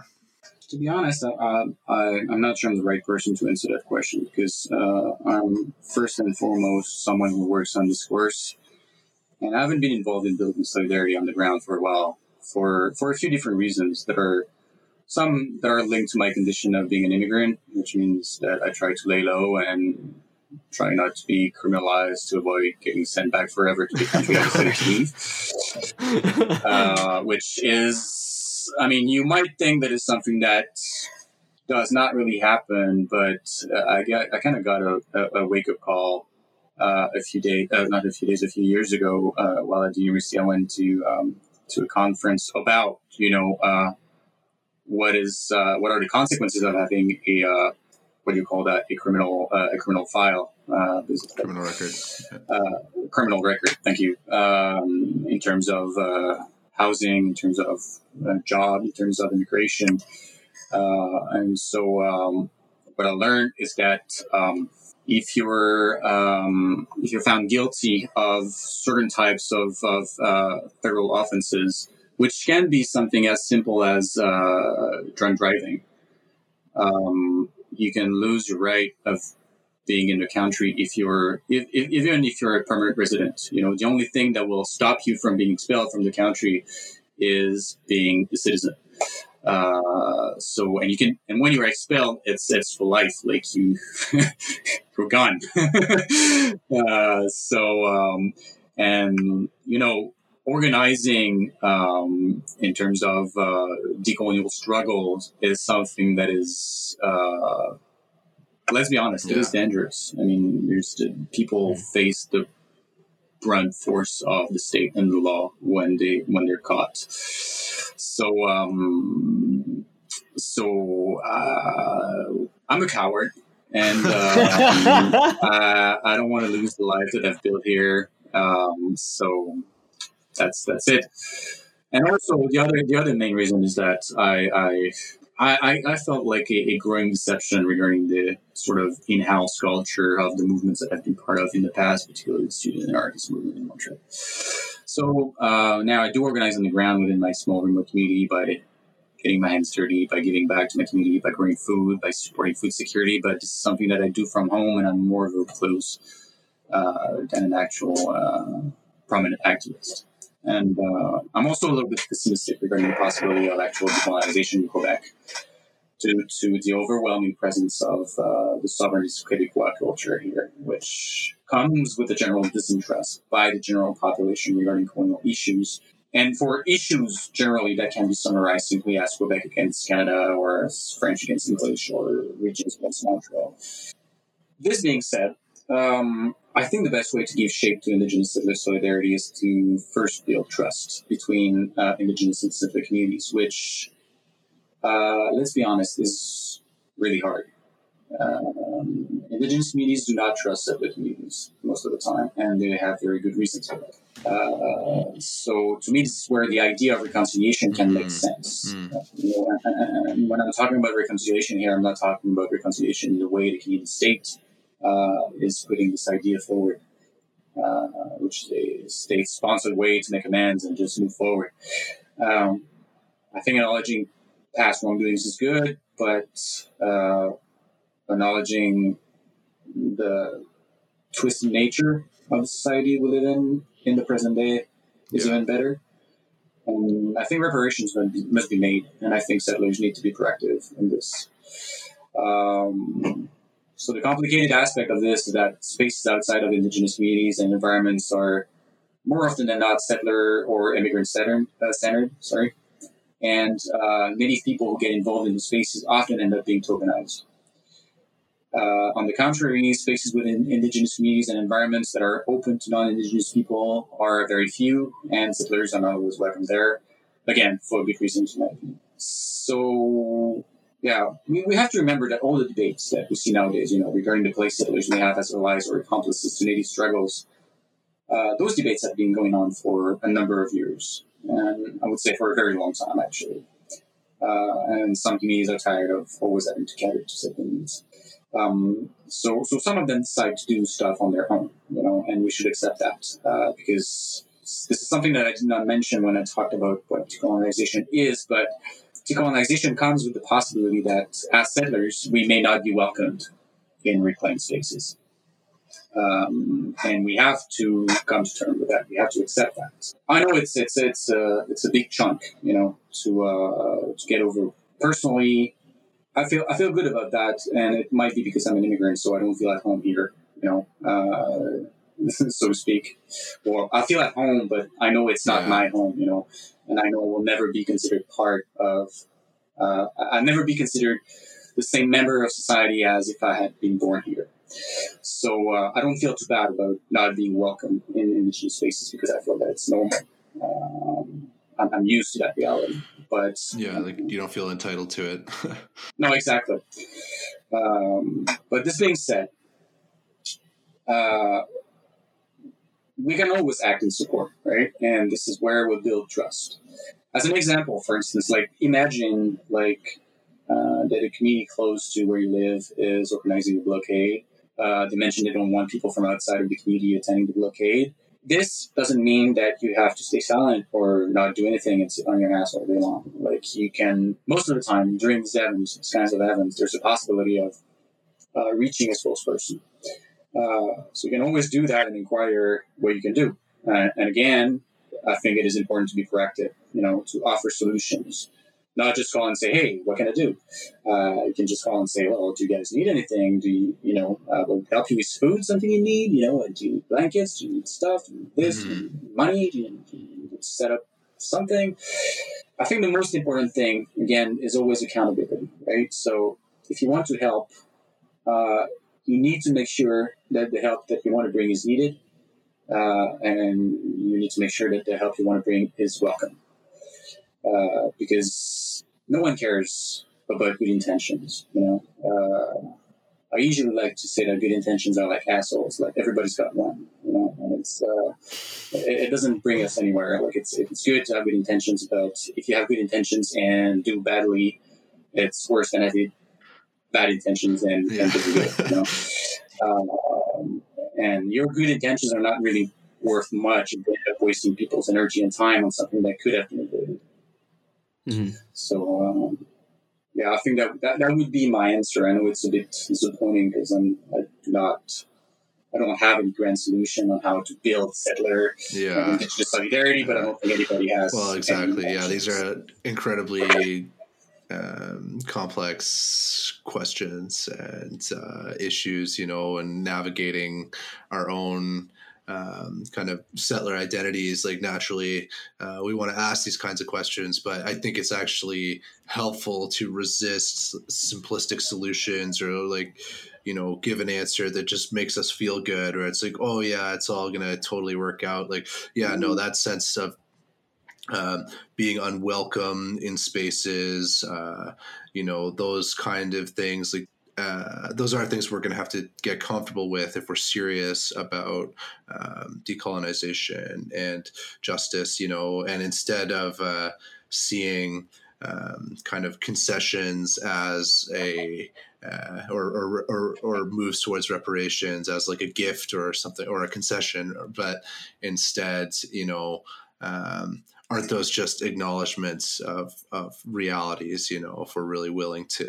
To be honest, uh, I, I'm not sure I'm the right person to answer that question, because uh, I'm first and foremost someone who works on discourse, and I haven't been involved in building solidarity on the ground for a while for, for a few different reasons that are some that are linked to my condition of being an immigrant, which means that I try to lay low and try not to be criminalized to avoid getting sent back forever to the country I decided to leave, uh, which is. I mean, you might think that it's something that does not really happen, but uh, I got, I kind of got a, a, a wake-up call uh, a few days, uh, not a few days, a few years ago uh, while at the university. I went to um, to a conference about, you know, uh, what is uh, what are the consequences of having a uh, what do you call that? A criminal uh, a criminal file, uh, criminal record, uh, criminal record. Thank you. Um, in terms of uh, housing, in terms of uh, job, in terms of immigration. Uh, and so um, what I learned is that um, if you're um, if you're found guilty of certain types of, of uh, federal offenses, which can be something as simple as uh, drunk driving, um, you can lose your right of being in the country if you're, if, if, even if you're a permanent resident. You know, the only thing that will stop you from being expelled from the country is being a citizen. Uh, so, and you can, and when you're expelled, it's, it's for life. Like you, you're gone. uh, so, um, and, you know, organizing, um, in terms of, uh, decolonial struggles is something that is, uh, let's be honest, yeah. It is dangerous. I mean, there's the people yeah. face the brunt force of the state and the law when they when they're caught. So, um, so uh, I'm a coward, and uh, I, I don't want to lose the life that I've built here. Um, so that's that's it. And also, the other the other main reason is that I I I, I felt like a, a growing deception regarding the sort of in-house culture of the movements that I've been part of in the past, particularly the student and artist movement in Montreal. So uh, now I do organize on the ground within my small remote community by getting my hands dirty, by giving back to my community, by growing food, by supporting food security. But this is something that I do from home, and I'm more of a close uh, than an actual uh, prominent activist. And uh, I'm also a little bit pessimistic regarding the possibility of actual decolonization in Quebec due to the overwhelming presence of uh, the sovereignist Québécois culture here, which comes with a general disinterest by the general population regarding colonial issues. And for issues generally that can be summarized simply as Quebec against Canada or French against English or regions against Montreal. This being said, um, I think the best way to give shape to Indigenous civic solidarity is to first build trust between uh, Indigenous and civic communities, which, uh, let's be honest, is really hard. Um, Indigenous communities do not trust civic communities most of the time, and they have very good reasons for that. Uh, so to me, this is where the idea of reconciliation can mm-hmm. make sense. Mm-hmm. You know, and, and when I'm talking about reconciliation here, I'm not talking about reconciliation in the way the Canadian state Uh, is putting this idea forward, uh, which is a state-sponsored way to make amends and just move forward. Um, I think acknowledging past wrongdoings is good, but uh, acknowledging the twisted nature of the society we live in in the present day is yeah. even better. And I think reparations must be made, and I think settlers need to be proactive in this. Um... So the complicated aspect of this is that spaces outside of Indigenous communities and environments are more often than not settler or immigrant-centered. Uh, centered, sorry, and uh, many people who get involved in the spaces often end up being tokenized. Uh, on the contrary, spaces within Indigenous communities and environments that are open to non-Indigenous people are very few, and settlers are not always welcome there. Again, for good reasons, in my opinion. So... Yeah, we we have to remember that all the debates that we see nowadays, you know, regarding the place settlers may have as allies or accomplices to Native struggles, uh, those debates have been going on for a number of years, and I would say for a very long time, actually. Uh, and some communities are tired of always having to cater to certain needs. Um, so, so some of them decide to do stuff on their own, you know, and we should accept that uh, because this is something that I did not mention when I talked about what decolonization is, but decolonization comes with the possibility that, as settlers, we may not be welcomed in reclaimed spaces. Um, and we have to come to terms with that. We have to accept that. I know it's it's it's a, it's a big chunk, you know, to uh, to get over. Personally, I feel I feel good about that, and it might be because I'm an immigrant, so I don't feel at home here, you know, uh, so to speak. Or I feel at home, but I know it's not yeah. my home, you know. And I know will never be considered part of, uh, I'll never be considered the same member of society as if I had been born here. So uh, I don't feel too bad about not being welcome in Indigenous spaces because I feel that it's normal. Um, I'm, I'm used to that reality. But yeah, like you don't feel entitled to it. No, exactly. Um, but this being said, uh, we can always act in support, right? And this is where we build trust. As an example, for instance, like imagine like uh, that a community close to where you live is organizing a blockade. Uh, they mentioned they don't want people from outside of the community attending the blockade. This doesn't mean that you have to stay silent or not do anything and sit on your ass all day long. Like you can, most of the time during these events, these kinds of events, there's a possibility of uh, reaching a source person. Uh, so you can always do that and inquire what you can do. Uh, and again, I think it is important to be proactive, you know, to offer solutions, not just call and say, hey, what can I do? Uh, you can just call and say, well, do you guys need anything? Do you, you know, uh, will help you with food, something you need? You know, do you need blankets? Do you need stuff? Do you need this? Mm-hmm. Do you need money? Do you, do you need to set up something? I think the most important thing, again, is always accountability, right? So if you want to help, uh, you need to make sure that the help that you want to bring is needed. Uh, and you need to make sure that the help you want to bring is welcome. Uh, because no one cares about good intentions, you know. Uh, I usually like to say that good intentions are like assholes, like everybody's got one, you know. And it's uh, it, it doesn't bring us anywhere. Like it's it's good to have good intentions, but if you have good intentions and do badly, it's worse than having bad intentions and, yeah. and doing good, you know. Um, and your good intentions are not really worth much. You end up wasting people's energy and time on something that could have been avoided. Mm-hmm. So, um, yeah, I think that, that that would be my answer. I know it's a bit disappointing because I'm I do not, I don't have any grand solution on how to build settler yeah. indigenous solidarity, but I don't think anybody has. Well, exactly. Yeah, these are incredibly um, complex questions and uh, issues, you know, and navigating our own. Um, kind of settler identities, like naturally uh, we want to ask these kinds of questions, but I think it's actually helpful to resist simplistic solutions or like, you know, give an answer that just makes us feel good, or it's like, oh yeah, it's all going to totally work out. Like, yeah, no, that sense of um, being unwelcome in spaces, uh, you know, those kind of things, like, Uh, those are things we're going to have to get comfortable with if we're serious about um, decolonization and justice, you know, and instead of uh, seeing um, kind of concessions as a uh, or, or, or, or moves towards reparations as like a gift or something or a concession, but instead, you know, um, aren't those just acknowledgements of, of realities, you know, if we're really willing to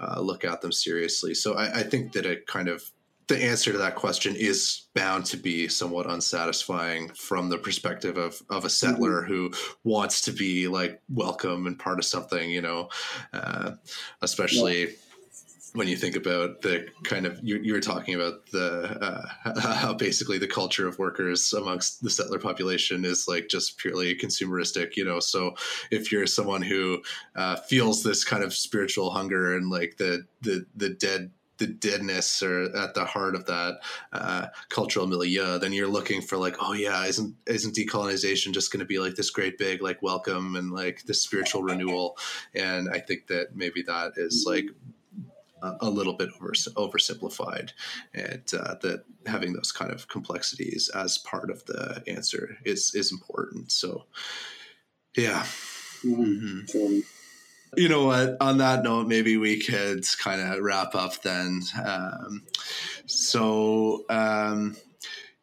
uh, look at them seriously? So I, I think that it kind of, the answer to that question is bound to be somewhat unsatisfying from the perspective of, of a settler who wants to be like welcome and part of something, you know, uh, especially yeah. when you think about the kind of, you, you were talking about the, uh, how basically the culture of workers amongst the settler population is like just purely consumeristic, you know? So if you're someone who uh, feels this kind of spiritual hunger and like the, the, the dead, the deadness or at the heart of that uh, cultural milieu, then you're looking for like, oh yeah, isn't isn't decolonization just going to be like this great big like welcome and like this spiritual renewal? And I think that maybe that is like, a little bit over, oversimplified, and uh, that having those kind of complexities as part of the answer is, is important. So, yeah. Mm-hmm. Mm-hmm. You know what, on that note, maybe we could kind of wrap up then. Um, so, um,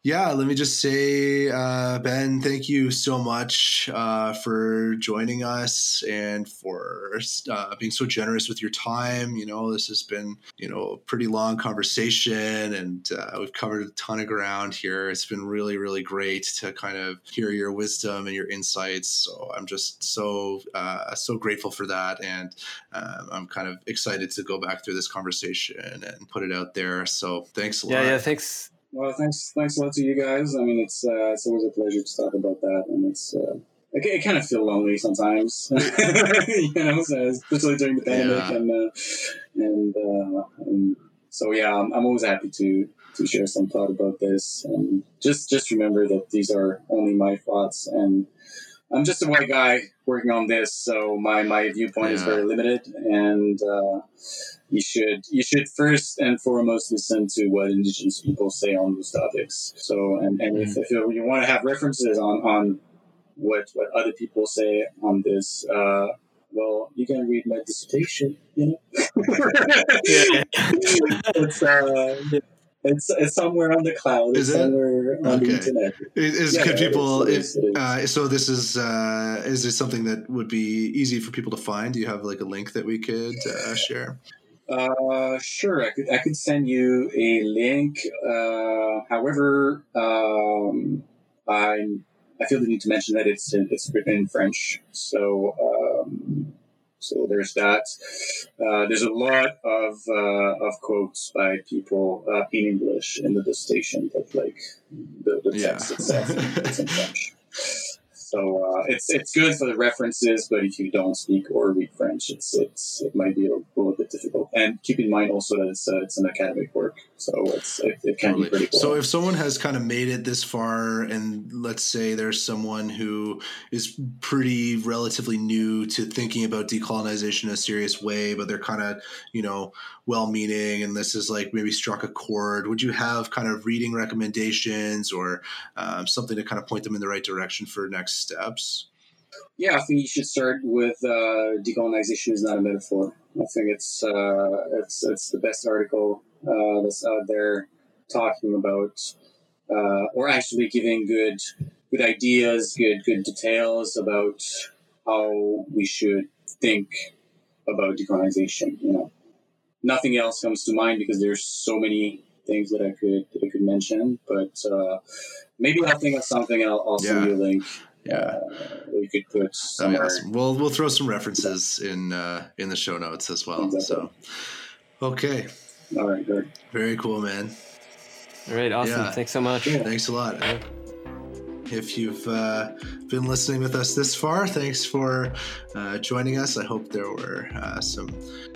yeah, let me just say, uh, Ben, thank you so much uh, for joining us and for uh, being so generous with your time. You know, this has been, you know, a pretty long conversation, and uh, we've covered a ton of ground here. It's been really, really great to kind of hear your wisdom and your insights. So I'm just so, uh, so grateful for that. And um, I'm kind of excited to go back through this conversation and put it out there. So thanks a lot. Yeah, yeah, thanks. Well, thanks, thanks a lot to you guys. I mean, it's uh, it's always a pleasure to talk about that, and it's uh, I, I kind of feel lonely sometimes, you know, so, especially during the pandemic, yeah. and uh, and, uh, and so yeah, I'm, I'm always happy to, to share some thought about this, and just just remember that these are only my thoughts, and I'm just a white guy working on this, so my, my viewpoint yeah. is very limited, and uh, you should you should first and foremost listen to what Indigenous people say on those topics. So, and, and mm-hmm. if, if you want to have references on, on what what other people say on this, uh, well, you can read my dissertation, you know? it's, uh, It's it's somewhere on the cloud. It's is it? Somewhere on okay. the internet. Is, is yeah, could people? It is, it is. If, uh, so this is uh, is it something that would be easy for people to find? Do you have like a link that we could uh, share? Uh, sure, I could I could send you a link. Uh, however, um, I I feel the need to mention that it's in, it's written in French, so um, so there's that. Uh, there's a lot of uh, of quotes by people uh, in English in the dissertation, but like the, the text yeah. itself is in French. So uh, it's it's good for the references, but if you don't speak or read French, it's it's it might be a little bit difficult. And keep in mind also that it's uh, it's an academic work, so it's it, it can totally. be pretty cool. So if someone has kind of made it this far, and let's say there's someone who is pretty relatively new to thinking about decolonization in a serious way, but they're kind of you know well-meaning, and this is like maybe struck a chord, would you have kind of reading recommendations or um, something to kind of point them in the right direction for next steps? Yeah, I think you should start with uh, Decolonization is Not a Metaphor. I think it's uh, it's it's the best article uh, that's out there talking about uh, or actually giving good good ideas, good good details about how we should think about decolonization. You know, nothing else comes to mind because there's so many things that I could that I could mention, but uh, maybe I'll think of something and I'll, I'll send you a link. Yeah, uh, we could put. That'd be awesome. We'll we'll throw some references yeah. in uh, in the show notes as well. Exactly. So, okay. All right. Good. Very cool, man. All right. Awesome. Yeah. Thanks so much. Yeah. Thanks a lot. Yeah. If you've uh, been listening with us this far, thanks for uh, joining us. I hope there were uh, some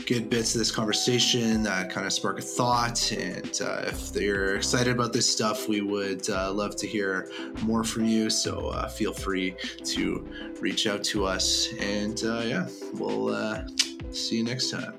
good bits of this conversation that kind of spark a thought. And uh, if you're excited about this stuff, we would uh, love to hear more from you. So uh, feel free to reach out to us. And uh, yeah, we'll uh, see you next time.